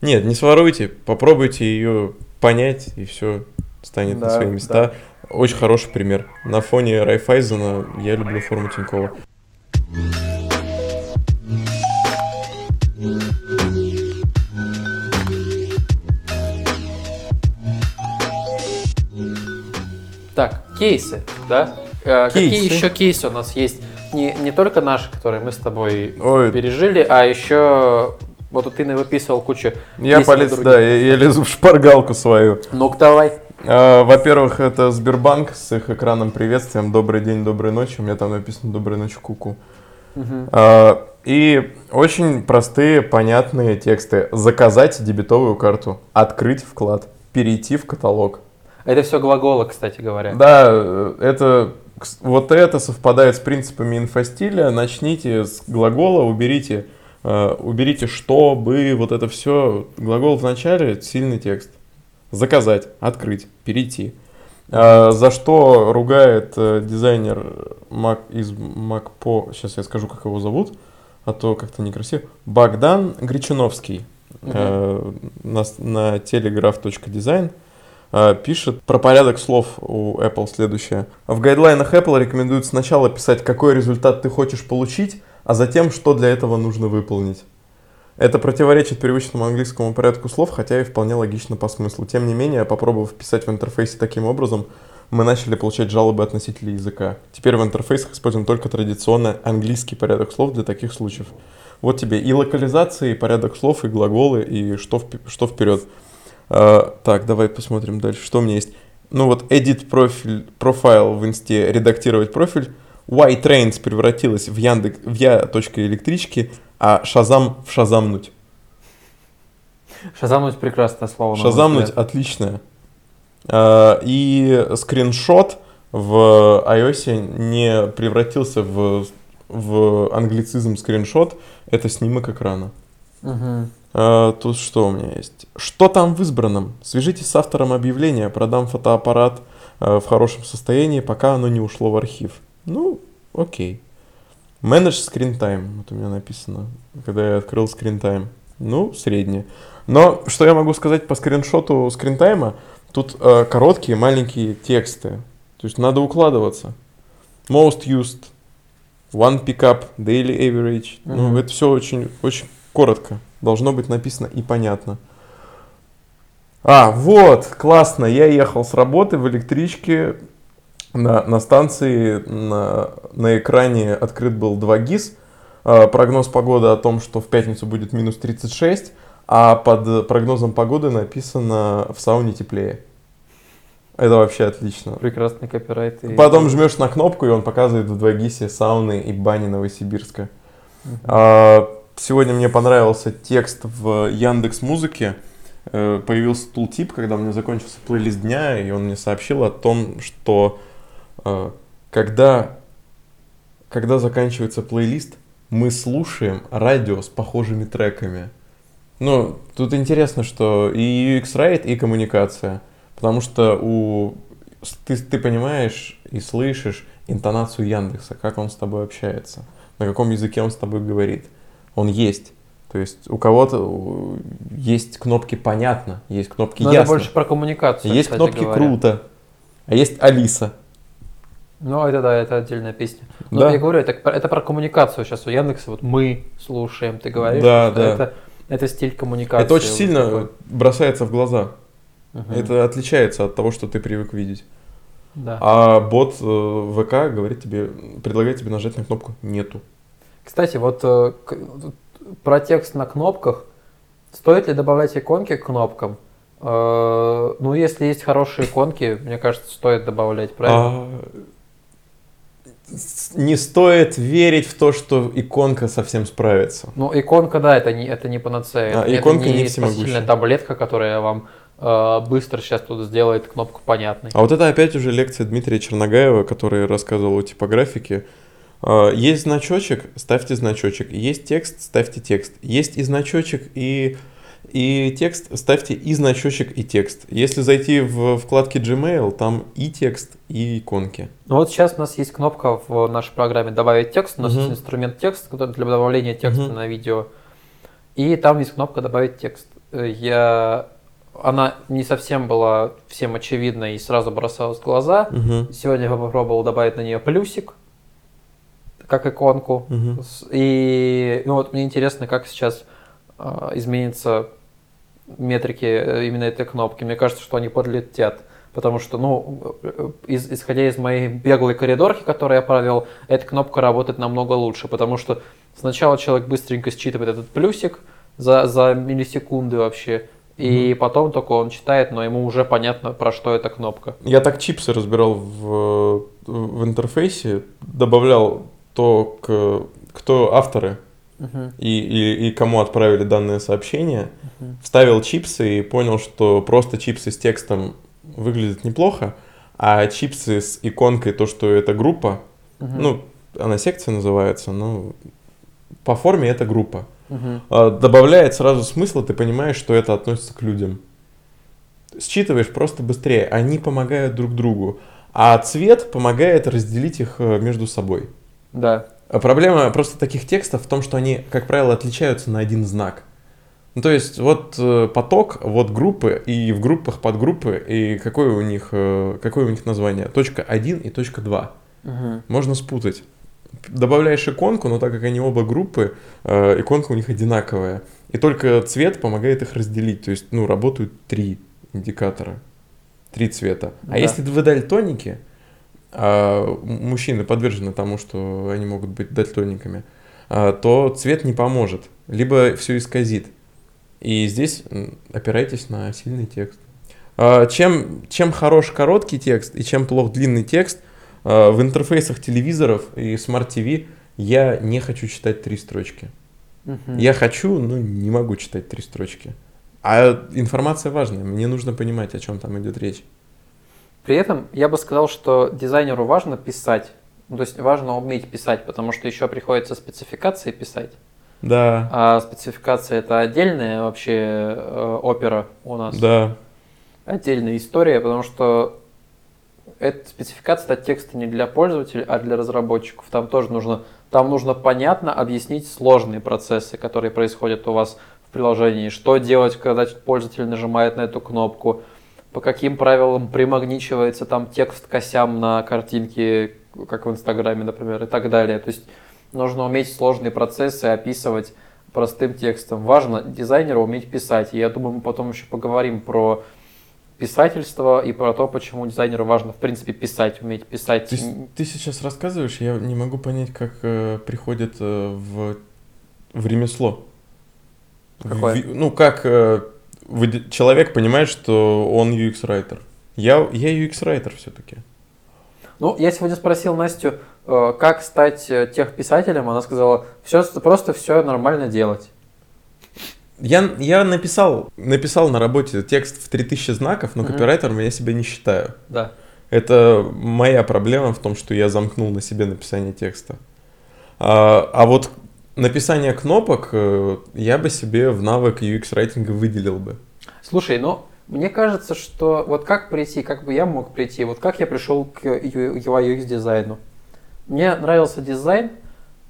Нет, не своруйте, попробуйте ее понять, и все станет да, на свои места. Да. Очень хороший пример. На фоне Райффайзена я люблю форму Тинькова. Так, кейсы, да? Кейсы. Какие еще кейсы у нас есть? Не, не только наши, которые мы с тобой Ой. пережили, а еще... Вот ты навыписывал кучу... Я полез, да, я, я лезу в шпаргалку свою. Ну-ка давай. А, во-первых, это Сбербанк с их экраном приветствием. Добрый день, доброй ночи. У меня там написано «Доброй ночи, куку». Угу. А, и очень простые, понятные тексты. Заказать дебетовую карту, открыть вклад, перейти в каталог. Это все глаголы, кстати говоря. Да, это... Вот это совпадает с принципами инфостиля. Начните с глагола, уберите... Uh, уберите «чтобы», вот это все. Глагол в начале, сильный текст. Заказать, открыть, перейти. Uh, за что ругает uh, дизайнер Mac, из MacPaw, сейчас я скажу, как его зовут, а то как-то некрасиво, Богдан Греченовский uh-huh. uh, на, на телеграф точка дизайн. Пишет про порядок слов у Apple следующее. В гайдлайнах Apple рекомендуют сначала писать, какой результат ты хочешь получить, а затем, что для этого нужно выполнить. Это противоречит привычному английскому порядку слов, хотя и вполне логично по смыслу. Тем не менее, попробовав писать в интерфейсе таким образом, мы начали получать жалобы от носителей языка. Теперь в интерфейсах используем только традиционно английский порядок слов для таких случаев. Вот тебе и локализация, и порядок слов, и глаголы, и что, что вперед. Uh, так, давай посмотрим дальше, что у меня есть. Ну вот, edit профиль, профайл в инсте, редактировать профиль. Why Trains превратилась в, Яндекс, в я.электрички, а Шазам в шазамнуть. Шазамнуть прекрасное слово. Шазамнуть отличное. Uh, и скриншот в iOS не превратился в, в англицизм скриншот. Это снимок экрана. Uh-huh. Uh, тут что у меня есть? Что там в избранном? Свяжитесь с автором объявления, продам фотоаппарат uh, в хорошем состоянии, пока оно не ушло в архив. Ну, окей. Manage screen time. Вот у меня написано, когда я открыл screen time. Ну, среднее. Но что я могу сказать по скриншоту screen time? Тут uh, короткие маленькие тексты. То есть надо укладываться. Most used, one pickup, daily average. Mm-hmm. Ну, это все очень, очень коротко. Должно быть написано и понятно. А, вот, классно, я ехал с работы в электричке, на, на станции, на, на экране открыт был два гис, э, прогноз погоды о том, что в пятницу будет минус тридцать шесть, а под прогнозом погоды написано «в сауне теплее». Это вообще отлично. Прекрасный копирайт. И... Потом жмешь на кнопку, и он показывает в два гисе сауны и бани Новосибирска. Uh-huh. А, сегодня мне понравился текст в Яндекс.Музыке. Появился тултип, когда у меня закончился плейлист дня, и он мне сообщил о том, что когда, когда заканчивается плейлист, мы слушаем радио с похожими треками. Ну, тут интересно, что и ю экс-райт, и коммуникация. Потому что у, ты, ты понимаешь и слышишь интонацию Яндекса, как он с тобой общается, на каком языке он с тобой говорит. Он есть. То есть у кого-то есть кнопки «понятно», есть кнопки «ясно». Это больше про коммуникацию, есть кнопки говоря. «круто», а есть «Алиса». Ну, это да, это отдельная песня. Но да. Я говорю, это, это про коммуникацию сейчас у Яндекса. Вот мы слушаем, ты говоришь, да, да. Это, это стиль коммуникации. Это очень вот сильно такой. Бросается в глаза. Угу. Это отличается от того, что ты привык видеть. Да. А бот э, ВК говорит тебе, предлагает тебе нажать на кнопку «нету». Кстати, вот э, к, про текст на кнопках. Стоит ли добавлять иконки к кнопкам? Э, ну, если есть хорошие иконки, мне кажется, стоит добавлять, правильно? А... Не стоит верить в то, что иконка совсем справится. Ну, иконка, да, это не, это не панацея. А, это иконка не, не всемогущая. Это сильная таблетка, которая вам э, быстро сейчас тут сделает кнопку понятной. А вот это опять уже лекция Дмитрия Черногаева, который рассказывал о типографике. Э, есть значочек, ставьте значочек. Есть текст, ставьте текст. Есть и значочек, и, и текст, ставьте и значочек, и текст. Если зайти в вкладке Gmail, там и текст, и иконки. Ну вот сейчас у нас есть кнопка в нашей программе «Добавить текст». У нас uh-huh. есть инструмент «Текст», который для добавления текста uh-huh. на видео. И там есть кнопка «Добавить текст». Я... Она не совсем была всем очевидна и сразу бросалась в глаза. Uh-huh. Сегодня я попробовал добавить на нее плюсик, как иконку. Uh-huh. И ну, вот мне интересно, как сейчас э, изменятся метрики э, именно этой кнопки. Мне кажется, что они подлетят. Потому что, ну, из, исходя из моей беглой коридорки, которую я провел, эта кнопка работает намного лучше. Потому что сначала человек быстренько считывает этот плюсик за, за миллисекунды вообще, и mm-hmm. потом только он читает, но ему уже понятно, про что эта кнопка. Я так чипсы разбирал в, в интерфейсе, добавлял то, к, кто авторы uh-huh. и, и, и кому отправили данное сообщение, uh-huh. вставил чипсы и понял, что просто чипсы с текстом выглядит неплохо, а чипсы с иконкой, то, что это группа, uh-huh. ну, она секция называется, но по форме это группа. Uh-huh. Добавляет сразу смысл, ты понимаешь, что это относится к людям. Считываешь просто быстрее, они помогают друг другу, а цвет помогает разделить их между собой. Да. Проблема просто таких текстов в том, что они, как правило, отличаются на один знак. Ну, то есть, вот э, поток, вот группы, и в группах подгруппы, и какое у них, э, какое у них название? Точка один и точка два. Угу. Можно спутать. Добавляешь иконку, но так как они оба группы, э, иконка у них одинаковая. И только цвет помогает их разделить. То есть, ну, работают три индикатора, три цвета. Да. А если вы дальтоники, э, мужчины подвержены тому, что они могут быть дальтониками, э, то цвет не поможет, либо все исказит. И здесь опирайтесь на сильный текст. Чем, чем хорош короткий текст и чем плох длинный текст, в интерфейсах телевизоров и смарт-ТВ я не хочу читать три строчки. Угу. Я хочу, но не могу читать три строчки. А информация важная, мне нужно понимать, о чем там идет речь. При этом я бы сказал, что дизайнеру важно писать, ну, то есть важно уметь писать, потому что еще приходится спецификации писать. Да. А спецификация — это отдельная вообще э, опера у нас. Да. Отдельная история, потому что эта спецификация от текста не для пользователей, а для разработчиков. Там тоже нужно, там нужно понятно объяснить сложные процессы, которые происходят у вас в приложении. Что делать, когда пользователь нажимает на эту кнопку, по каким правилам примагничивается там текст к осям на картинке, как в Инстаграме, например, и так далее. То есть нужно уметь сложные процессы описывать простым текстом. Важно дизайнеру уметь писать. И я думаю, мы потом еще поговорим про писательство и про то, почему дизайнеру важно, в принципе, писать, уметь писать. Ты, ты сейчас рассказываешь, я не могу понять, как э, приходит э, в, в ремесло. Какое? В, ну, как э, вы, человек понимает, что он ю экс-райтер. Я, я ю экс-райтер все-таки. Ну, я сегодня спросил Настю, как стать техписателем, она сказала, все, просто все нормально делать. Я, я написал, написал на работе текст в три тысячи знаков, но mm-hmm. копирайтером я себя не считаю. Да. Это моя проблема в том, что я замкнул на себе написание текста. А, а вот написание кнопок я бы себе в навык ю экс-райтинга выделил бы. Слушай, ну... Мне кажется, что вот как прийти, как бы я мог прийти, вот как я пришел к ю ай ю экс дизайну. Мне нравился дизайн,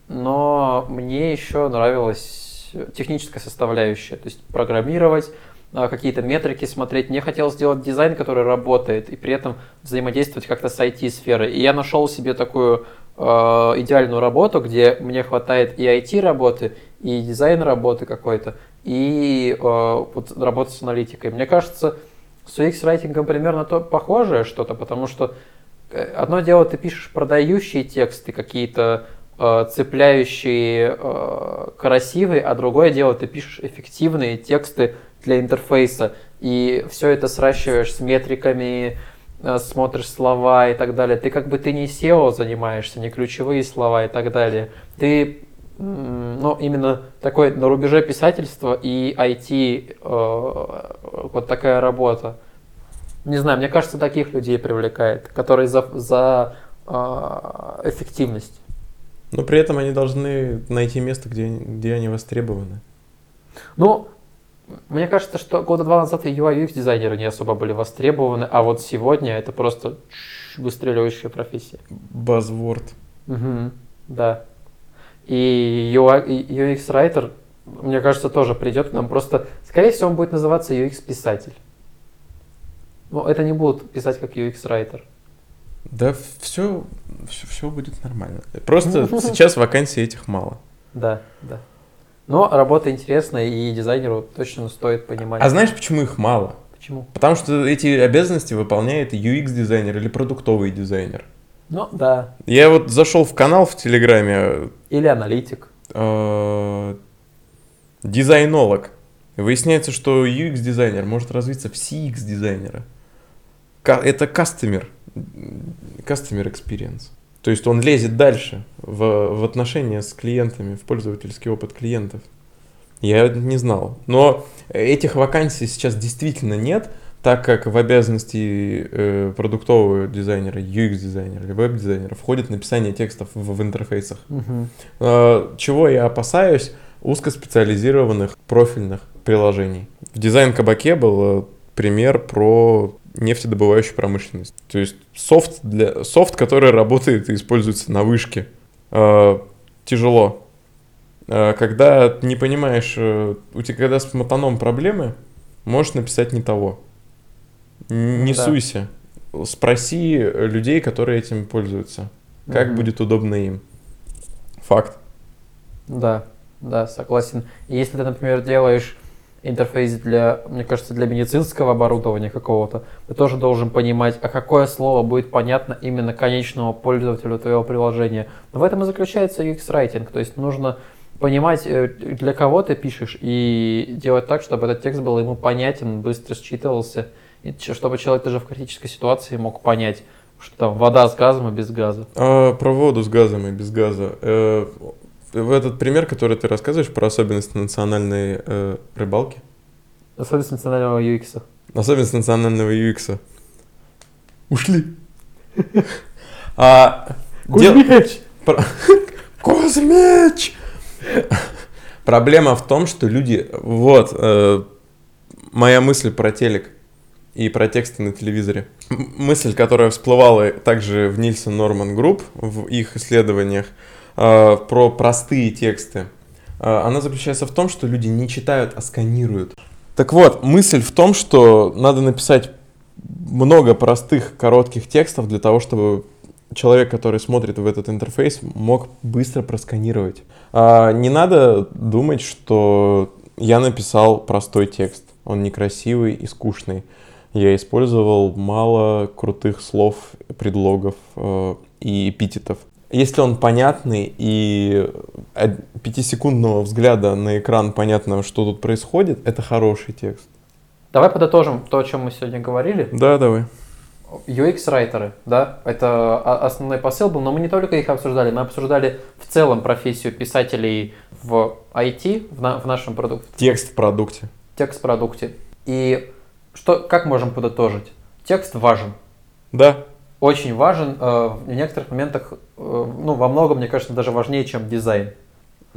но мне еще нравилась техническая составляющая, то есть программировать, какие-то метрики смотреть. Мне хотелось сделать дизайн, который работает, и при этом взаимодействовать как-то с ай ти-сферой. И я нашел себе такую э, идеальную работу, где мне хватает и ай ти-работы, и дизайн-работы какой-то, и э, вот, работы с аналитикой. Мне кажется, с ю экс-райтингом примерно то, похожее что-то, потому что одно дело, ты пишешь продающие тексты, какие-то э, цепляющие, э, красивые, а другое дело, ты пишешь эффективные тексты для интерфейса, и все это сращиваешь с метриками, смотришь слова и так далее. Ты как бы ты не сео занимаешься, не ключевые слова и так далее. Ты, ну, именно такой на рубеже писательства и ай ти, э, вот такая работа. Не знаю, мне кажется, таких людей привлекает, которые за, за э, эффективность. Но при этом они должны найти место, где, где они востребованы. Ну, мне кажется, что года два назад и ю ай/ю экс дизайнеры не особо были востребованы, а вот сегодня это просто выстреливающая профессия. Buzzword. Угу, да. И ю экс-райтер, мне кажется, тоже придет к нам. Просто, скорее всего, он будет называться ю экс-писатель. Но это не будут писать как ю экс-райтер. Да, все, все, все будет нормально. Просто сейчас вакансий этих мало. Да, да. Но работа интересная, и дизайнеру точно стоит понимать. А знаешь, почему их мало? Почему? Потому что эти обязанности выполняет ю экс-дизайнер или продуктовый дизайнер. Ну, да. Я вот зашел в канал в Телеграме. Или аналитик. Дизайнолог. Выясняется, что ю экс-дизайнер может развиться в си экс-дизайнера. Это customer, customer experience. То есть он лезет дальше в, в отношения с клиентами, в пользовательский опыт клиентов. Я не знал. Но этих вакансий сейчас действительно нет, так как в обязанности э, продуктового дизайнера, ю экс-дизайнера или веб-дизайнера входит написание текстов в, в интерфейсах. Угу. Э, чего я опасаюсь? Узкоспециализированных профильных приложений. В дизайн-кабаке был пример про нефтедобывающую промышленность. То есть софт, для, софт, который работает и используется на вышке. Э, тяжело. Э, когда не понимаешь, у тебя когда с матаном проблемы, можешь написать не того. Не да. суйся. Спроси людей, которые этим пользуются. Как mm-hmm. будет удобно им. Факт. Да, да, согласен. Если ты, например, делаешь интерфейс для, мне кажется, для медицинского оборудования какого-то, ты тоже должен понимать, а какое слово будет понятно именно конечному пользователю твоего приложения. Но в этом и заключается ю экс-райтинг, то есть нужно понимать, для кого ты пишешь, и делать так, чтобы этот текст был ему понятен, быстро считывался, и чтобы человек даже в критической ситуации мог понять, что там вода с газом и без газа. А, про воду с газом и без газа. Э- В этот пример, который ты рассказываешь про особенности национальной э, рыбалки. Особенность национального ю экс. Особенность национального ю экс. Ушли. Кузьмич! Кузьмич! Проблема в том, что люди... Вот моя мысль про телек и про тексты на телевизоре. Мысль, которая всплывала также в Nielsen Norman Group, в их исследованиях, про простые тексты. Она заключается в том, что люди не читают, а сканируют. Так вот, мысль в том, что надо написать много простых, коротких текстов для того, чтобы человек, который смотрит в этот интерфейс, мог быстро просканировать. Не надо думать, что я написал простой текст. Он некрасивый и скучный. Я использовал мало крутых слов, предлогов и эпитетов. Если он понятный и от пятисекундного взгляда на экран понятно, что тут происходит, это хороший текст. Давай подытожим то, о чем мы сегодня говорили. Да, давай. ю экс-райтеры, да, это основной посыл был, но мы не только их обсуждали, мы обсуждали в целом профессию писателей в ай ти, в, на, в нашем продукте. Текст в продукте. Текст в продукте. И что, как можем подытожить? Текст важен. Да. Очень важен, в некоторых моментах, ну, во многом, мне кажется, даже важнее, чем дизайн.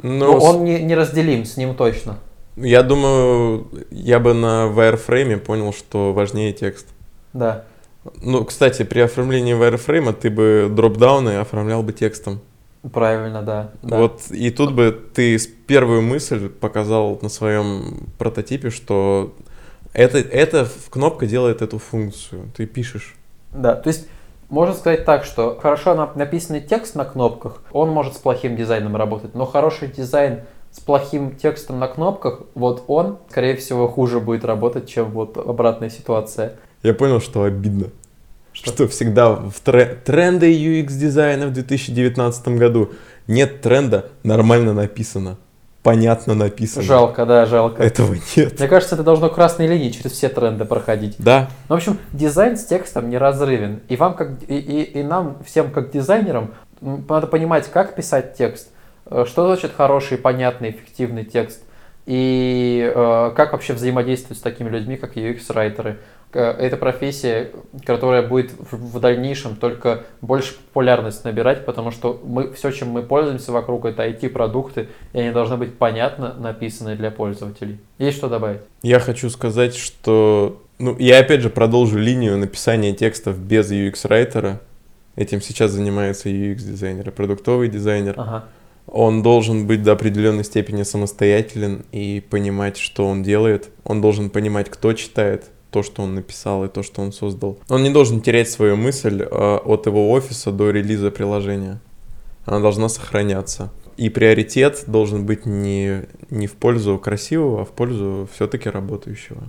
Но, Но он не, не разделим с ним точно. Я думаю, я бы на wireframe понял, что важнее текст. Да. Ну, кстати, при оформлении wireframe ты бы дропдауны оформлял бы текстом. Правильно, да. да. Вот и тут бы ты первую мысль показал на своем прототипе, что это, эта кнопка делает эту функцию. Ты пишешь. Да, то есть можно сказать так, что хорошо написанный текст на кнопках, он может с плохим дизайном работать, но хороший дизайн с плохим текстом на кнопках, вот он, скорее всего, хуже будет работать, чем вот обратная ситуация. Я понял, что обидно. Что, что всегда в трен... тренды ю экс-дизайна в две тысячи девятнадцатом году. Нет тренда, нормально написано. Понятно написано. Жалко, да, жалко. Этого нет. Мне кажется, это должно красной линией через все тренды проходить. Да. Ну, в общем, дизайн с текстом неразрывен. И вам, как и, и, и нам, всем как дизайнерам, надо понимать, как писать текст, что значит хороший, понятный, эффективный текст, и э, как вообще взаимодействовать с такими людьми, как ю экс-райтеры. Это профессия, которая будет в дальнейшем только больше популярность набирать, потому что мы, все, чем мы пользуемся вокруг, это ай ти-продукты, и они должны быть понятно написаны для пользователей. Есть что добавить? Я хочу сказать, что... Ну, я опять же продолжу линию написания текстов без ю экс-райтера. Этим сейчас занимается ю экс-дизайнер, продуктовый дизайнер. Ага. Он должен быть до определенной степени самостоятелен и понимать, что он делает. Он должен понимать, кто читает то, что он написал, и то, что он создал. Он не должен терять свою мысль э, от его офиса до релиза приложения. Она должна сохраняться. И приоритет должен быть не, не в пользу красивого, а в пользу все-таки работающего.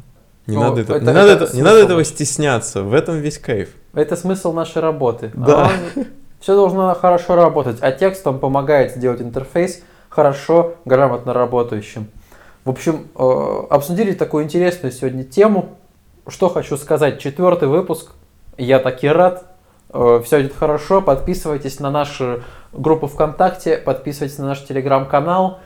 Не, О, надо, это, это, не, это, надо, это, не надо этого стесняться. В этом весь кайф. Это смысл нашей работы. Да. А он... Все должно хорошо работать, а текст он помогает сделать интерфейс хорошо, грамотно работающим. В общем, обсудили такую интересную сегодня тему. Что хочу сказать, четвертый выпуск, я таки рад, все идет хорошо, подписывайтесь на нашу группу ВКонтакте, подписывайтесь на наш Телеграм-канал.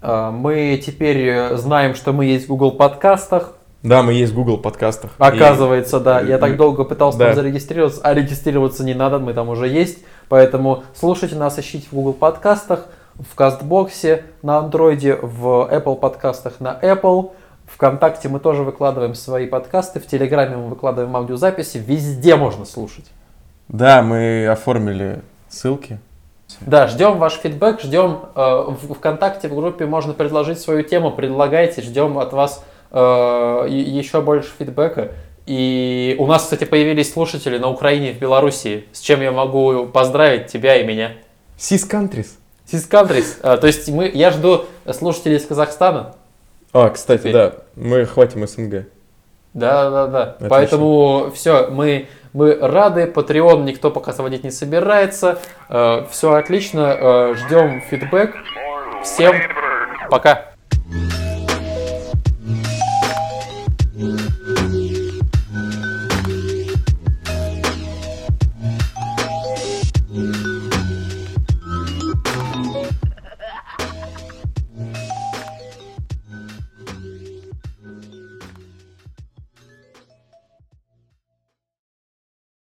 Мы теперь знаем, что мы есть в Гугл подкастах. Да, мы есть в Google подкастах. Оказывается, и... да. Я так долго пытался да. там зарегистрироваться, а регистрироваться не надо, мы там уже есть. Поэтому слушайте нас, ищите в Google подкастах, в Кастбоксе, на Андроиде, в Apple подкастах на Apple. ВКонтакте мы тоже выкладываем свои подкасты, в Телеграме мы выкладываем аудиозаписи, везде можно слушать. Да, мы оформили ссылки. Да, ждем ваш фидбэк, ждем э, в ВКонтакте, в группе можно предложить свою тему, предлагайте, ждем от вас еще больше фидбэка. И у нас, кстати, появились слушатели на Украине и в Белоруссии, с чем я могу поздравить тебя и меня. Сис Кантрис. Сис Кантрис. То есть мы, я жду слушателей из Казахстана. А, кстати, теперь. Да, мы хватим СНГ. Да, да, да. Отлично. Поэтому все, мы, мы рады. Патреон никто пока заводить не собирается. Все отлично. Ждем фидбэк. Всем пока.